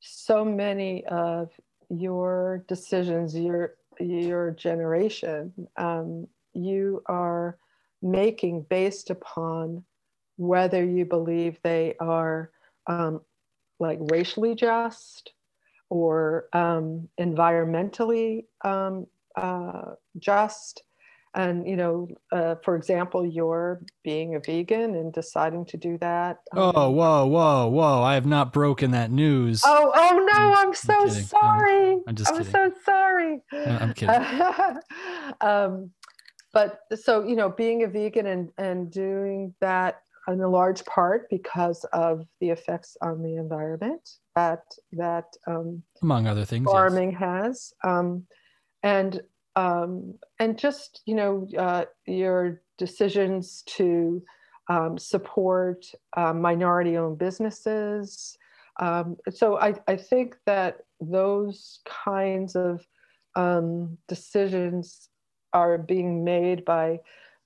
so many of your decisions, your your generation, um, you are making based upon whether you believe they are um, like racially just or um, environmentally um, uh, just. And, you know, uh, for example, you're being a vegan and deciding to do that. Um, oh, whoa, whoa, whoa. I have not broken that news. Oh, oh no, I'm, I'm so I'm sorry. I'm, I'm just I'm kidding. so sorry. No, I'm kidding. Uh, um, but so, you know, being a vegan and, and doing that in a large part because of the effects on the environment that, that um, among other things, farming yes. has. Um, and Um, and just, you know, uh, your decisions to um, support uh, minority-owned businesses. Um, so I, I think that those kinds of um, decisions are being made by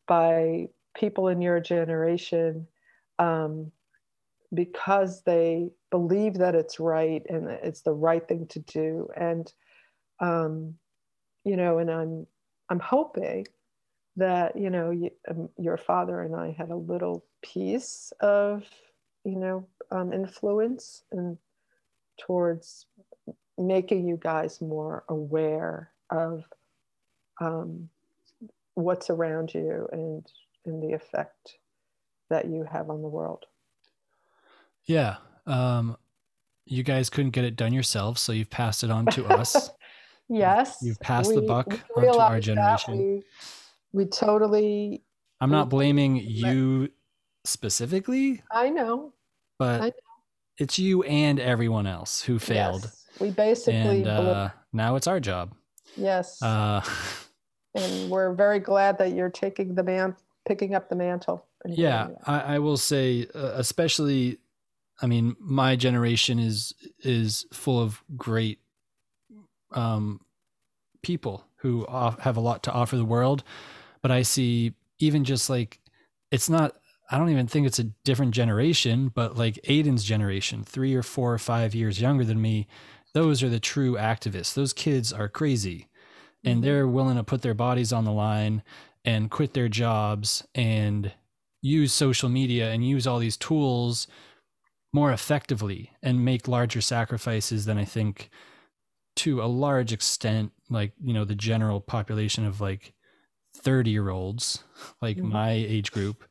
by people in your generation um, because they believe that it's right and it's the right thing to do. And um, you know, and I'm, I'm hoping that, you know, you, um, your father and I had a little piece of, you know, um, influence and towards making you guys more aware of um, what's around you and, and the effect that you have on the world. Yeah. Um, you guys couldn't get it done yourselves, so you've passed it on to us. Yes. You've passed we, the buck onto our generation. We, we totally. I'm not blaming you specifically. I know. But I know. It's you and everyone else who failed. Yes. We basically. And uh, now it's our job. Yes. Uh, and we're very glad that you're taking the man, picking up the mantle. Yeah, I, I will say, uh, especially, I mean, my generation is is full of great um, people who off, have a lot to offer the world, but I see even just like, it's not, I don't even think it's a different generation, but like Aiden's generation, three or four or five years younger than me, those are the true activists. Those kids are crazy and they're willing to put their bodies on the line and quit their jobs and use social media and use all these tools more effectively and make larger sacrifices than I think to a large extent, like, you know, the general population of like thirty year olds, like mm-hmm. my age group,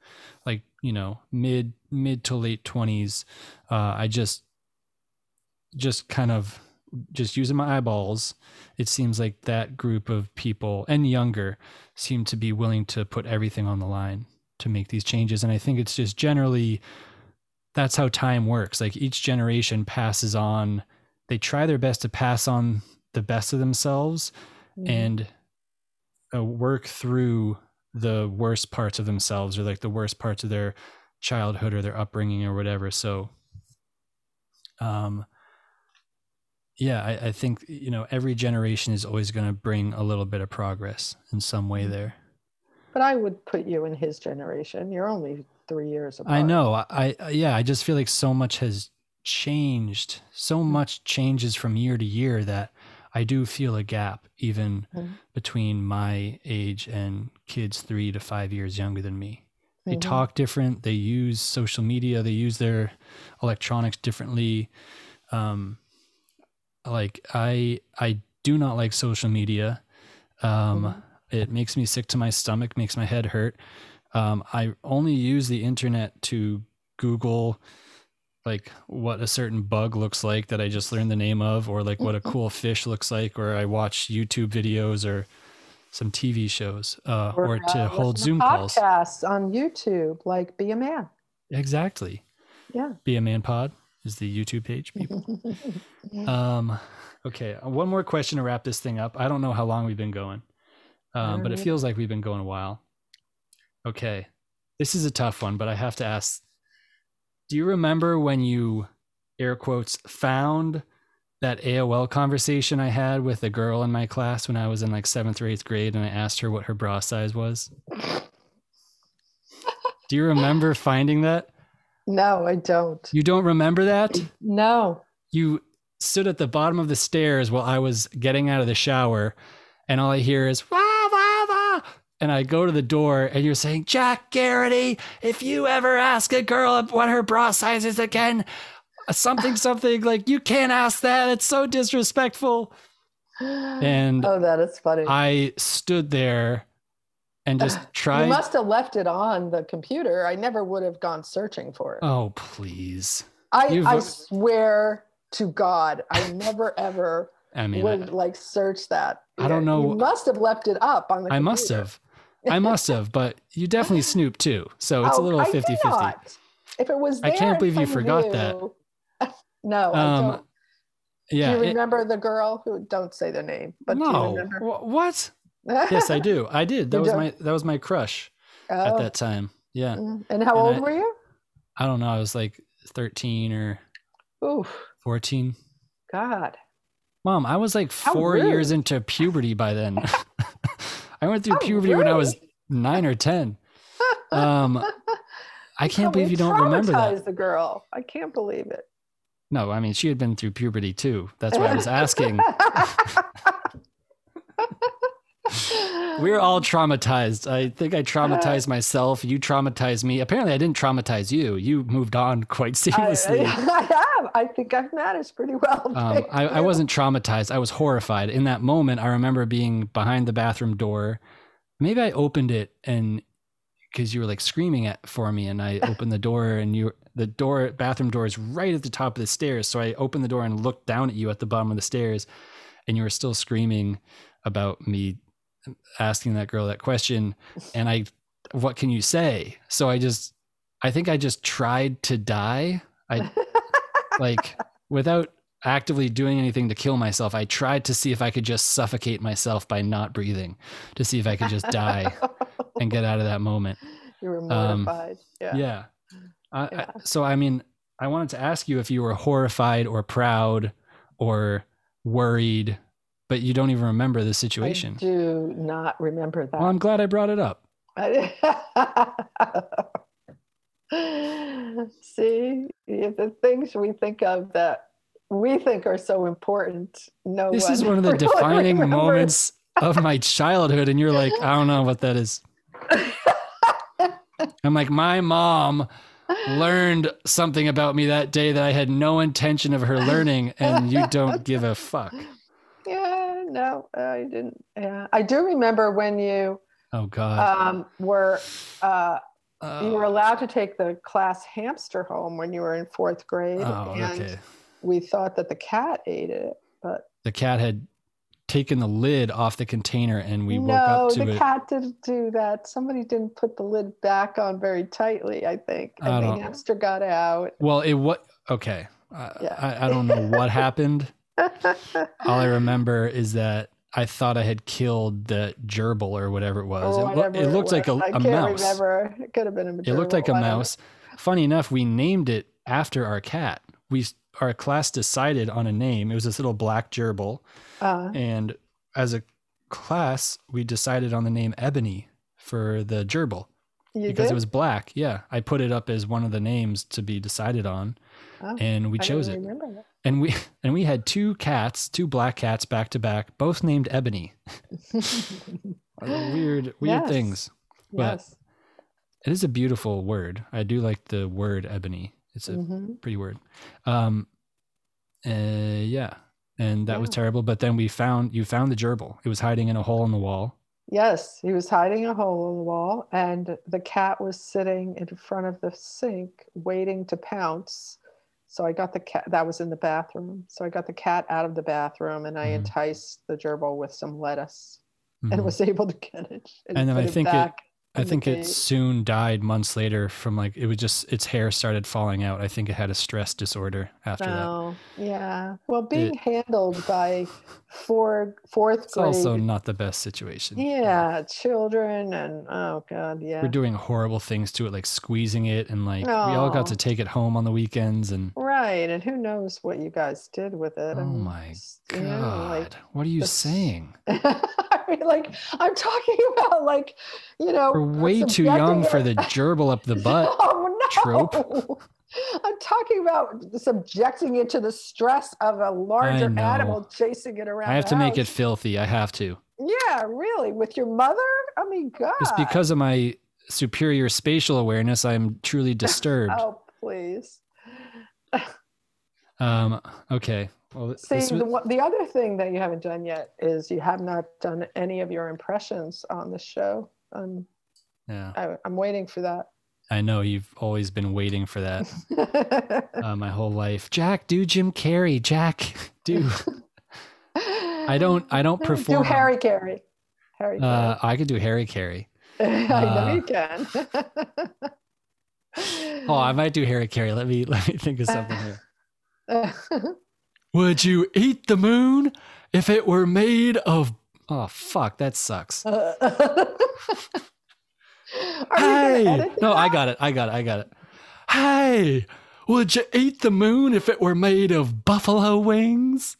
like, you know, mid, mid to late twenties. Uh, I just, just kind of just using my eyeballs. It seems like that group of people and younger seem to be willing to put everything on the line to make these changes. And I think it's just generally, that's how time works. Like each generation passes on, they try their best to pass on the best of themselves mm-hmm. and uh, work through the worst parts of themselves, or like the worst parts of their childhood or their upbringing or whatever. So, um, yeah, I, I think, you know, every generation is always going to bring a little bit of progress in some way there. But I would put you in his generation. You're only three years apart. I know. I, I yeah, I just feel like so much has changed. So much changes from year to year that I do feel a gap even mm-hmm. between my age and kids three to five years younger than me. They mm-hmm. talk different. They use social media. They use their electronics differently. Um, like I, I do not like social media. Um, mm-hmm. It makes me sick to my stomach, makes my head hurt. Um, I only use the internet to Google like what a certain bug looks like that I just learned the name of, or like what a cool fish looks like, or I watch YouTube videos or some T V shows, uh, or, or to uh, hold Zoom calls. Podcasts on YouTube, like Be A Man. Exactly. Yeah. Be A Man Pod is the YouTube page, people. um, okay. One more question to wrap this thing up. I don't know how long we've been going. Um, but it feels like we've been going a while. Okay. This is a tough one, but I have to ask, do you remember when you, air quotes, found that A O L conversation I had with a girl in my class when I was in like seventh or eighth grade and I asked her what her bra size was? Do you remember finding that? No, I don't. You don't remember that? No. You stood at the bottom of the stairs while I was getting out of the shower and all I hear is, "Wow!" And I go to the door and you're saying, "Jack Garrity, if you ever ask a girl what her bra size is again, something, something, like you can't ask that. It's so disrespectful." And oh, that is funny. I stood there and just tried. You must have left it on the computer. I never would have gone searching for it. Oh, please. I, You've... I swear to God, I never, ever I mean, would I, like search that. I don't know. You must have left it up on the computer. I must have. I must have, but you definitely snooped too. So it's oh, a little fifty fifty. If it was there, I can't believe you forgot you, that. No, I um, don't. Yeah, do you remember it, the girl who, don't say the name, but no, do you remember? What? Yes, I do. I did. That you was don't. my that was my crush oh. at that time. Yeah. And how and old I, were you? I don't know. I was like thirteen or Oof. fourteen. God. Mom, I was like how four rude. years into puberty by then. I went through oh, puberty really? when I was nine or ten. Um, I can't believe you don't remember that. The girl, I can't believe it. No, I mean she had been through puberty too. That's why I was asking. We're all traumatized. I think I traumatized myself. You traumatized me. Apparently, I didn't traumatize you. You moved on quite seamlessly. I, I, I have. I think I've managed pretty well. Um, I, I wasn't traumatized. I was horrified. In that moment, I remember being behind the bathroom door. Maybe I opened it and because you were like screaming at for me, and I opened the door, and you the door bathroom door is right at the top of the stairs. So I opened the door and looked down at you at the bottom of the stairs, and you were still screaming about me asking that girl that question. And I, what can you say? So I just, I think I just tried to die. I like without actively doing anything to kill myself. I tried to see if I could just suffocate myself by not breathing, to see if I could just die and get out of that moment. You were mortified. Um, yeah. Yeah. I, yeah. I, so, I mean, I wanted to ask you if you were horrified or proud or worried, but you don't even remember the situation. I do not remember that. Well, I'm glad I brought it up. See, the things we think of that we think are so important. No, this is one of the really defining remembers. moments of my childhood. And you're like, I don't know what that is. I'm like, my mom learned something about me that day that I had no intention of her learning. And you don't give a fuck. Yeah, no, I didn't. Yeah, I do remember when you oh god um, were uh, oh. you were allowed to take the class hamster home when you were in fourth grade, oh, and okay. we thought that the cat ate it, but the cat had taken the lid off the container and we no, woke up to it. No, the cat didn't do that. Somebody didn't put the lid back on very tightly, I think. I, I think hamster got out. Well, it what? Okay. Uh, yeah. I, I don't know what happened. All I remember is that I thought I had killed the gerbil or whatever it was. Oh, it, it looked it like a, a I can't mouse. Remember. It could have been a gerbil. It looked like a whatever. mouse. Funny enough, we named it after our cat. We Our class decided on a name. It was this little black gerbil. Uh, and as a class, we decided on the name Ebony for the gerbil. You because did? It was black. Yeah. I put it up as one of the names to be decided on. Oh, and we I chose it. And we and we had two cats, two black cats back to back, both named Ebony. weird, weird yes. things. But yes. It is a beautiful word. I do like the word ebony. It's a mm-hmm. pretty word. Um, uh, yeah. And that yeah. was terrible. But then we found, you found the gerbil. It was hiding in a hole in the wall. Yes. He was hiding a hole in the wall. And the cat was sitting in front of the sink waiting to pounce. So I got the cat, that was in the bathroom. So I got the cat out of the bathroom and I mm-hmm. enticed the gerbil with some lettuce mm-hmm. and was able to get it. And, and then I think it, I think it soon died months later from like, it was just, its hair started falling out. I think it had a stress disorder after oh, that. Yeah. Well, being it, handled by four, fourth it's grade. It's also not the best situation. Yeah, yeah. Children and, oh God, yeah. We're doing horrible things to it, like squeezing it and like, oh. we all got to take it home on the weekends and. Right. And who knows what you guys did with it. Oh and, my God. Know, like, what are you the, saying? Like I'm talking about, like, you know, we're way too young for the gerbil up the butt oh, no. trope. I'm talking about subjecting it to the stress of a larger animal chasing it around. I have to house. Make it filthy. I have to. Yeah, really, with your mother? I mean, God. It's because of my superior spatial awareness. I'm truly disturbed. Oh, please. um. Okay. Well, See, was... the, the other thing that you haven't done yet is you have not done any of your impressions on the show. Um, yeah. I, I'm waiting for that. I know you've always been waiting for that uh, my whole life. Jack, do Jim Carrey. Jack, do. I don't. I don't perform. Do Harry Carey. Harry. Uh, Carey. I could do Harry Carey. I uh, know you can. Oh, I might do Harry Carey. Let me let me think of something here. Would you eat the moon if it were made of... Oh, fuck, that sucks. Uh, hey! No, that? I got it. I got it. I got it. Hey, would you eat the moon if it were made of buffalo wings?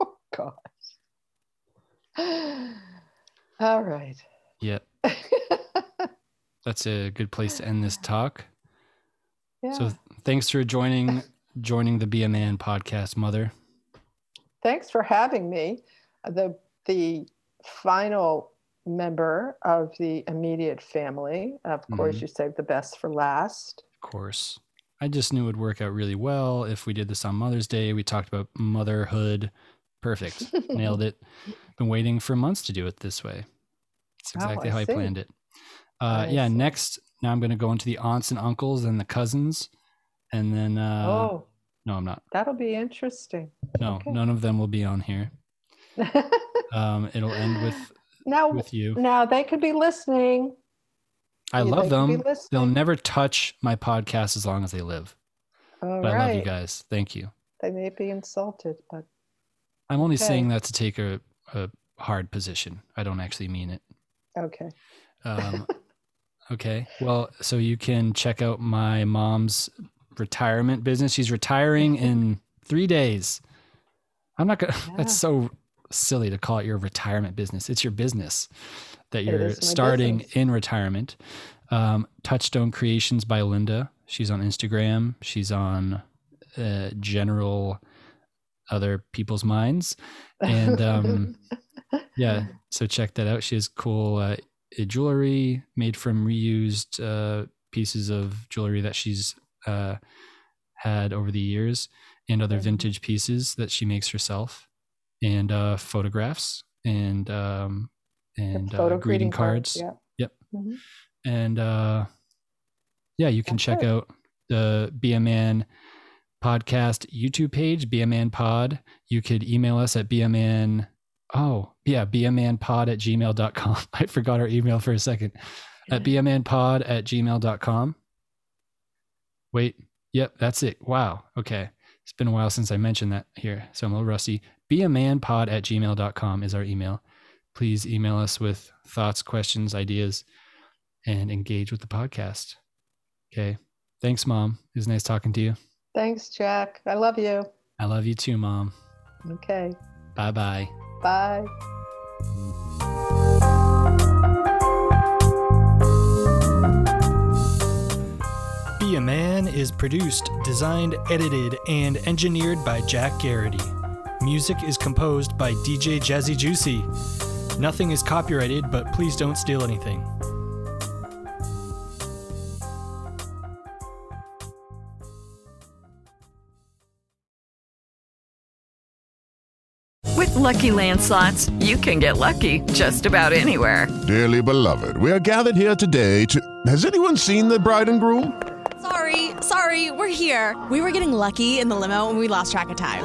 Oh, gosh. All right. Yep. That's a good place to end this talk. Yeah. So thanks for joining... joining the Be A Man podcast, Mother. Thanks for having me. The the final member of the immediate family. Of mm-hmm. course, you saved the best for last. Of course. I just knew it would work out really well if we did this on Mother's Day. We talked about motherhood. Perfect. Nailed it. Been waiting for months to do it this way. That's exactly oh, I how see. I planned it. Uh, I yeah, see. Next, now I'm going to go into the aunts and uncles and the cousins. And then, uh, oh, no, I'm not. That'll be interesting. No, okay. None of them will be on here. um, it'll end with now, with you. Now they could be listening. I love they them. They'll never touch my podcast as long as they live. All but right. I love you guys. Thank you. They may be insulted, but I'm only okay. saying that to take a, a hard position. I don't actually mean it. Okay. Um, okay. Well, so you can check out my mom's retirement business. She's retiring in three days. I'm not gonna yeah. That's so silly to call it your retirement business. It's your business that you're starting business. In retirement. um Touchstone Creations by Linda. She's on Instagram. She's on uh, general other people's minds, and um yeah, so check that out. She has cool uh, jewelry made from reused uh pieces of jewelry that she's uh had over the years, and other vintage pieces that she makes herself, and uh photographs and um and uh, greeting cards, cards. Yeah. Yep. Mm-hmm. And uh yeah, you can That's check good. Out the Be A Man podcast YouTube page, Be A Man Pod. You could email us at Be A Man. Oh, yeah, Be A Man Pod at gmail dot com. I forgot our email for a second. At Be A Man Pod at gmail dot com. Wait, yep, that's it. Wow. Okay. It's been a while since I mentioned that here, so I'm a little rusty. Be A Man Pod at gmail dot com is our email. Please email us with thoughts, questions, ideas, and engage with the podcast. Okay. Thanks, Mom. It was nice talking to you. Thanks, Jack. I love you. I love you too, Mom. Okay. Bye-bye. Bye. Be A Man is produced, designed, edited, and engineered by Jack Garrity. Music is composed by D J Jazzy Juicy. Nothing is copyrighted, but please don't steal anything. Lucky Land Slots, you can get lucky just about anywhere. Dearly beloved, we are gathered here today to... Has anyone seen the bride and groom? Sorry, sorry, we're here. We were getting lucky in the limo and we lost track of time.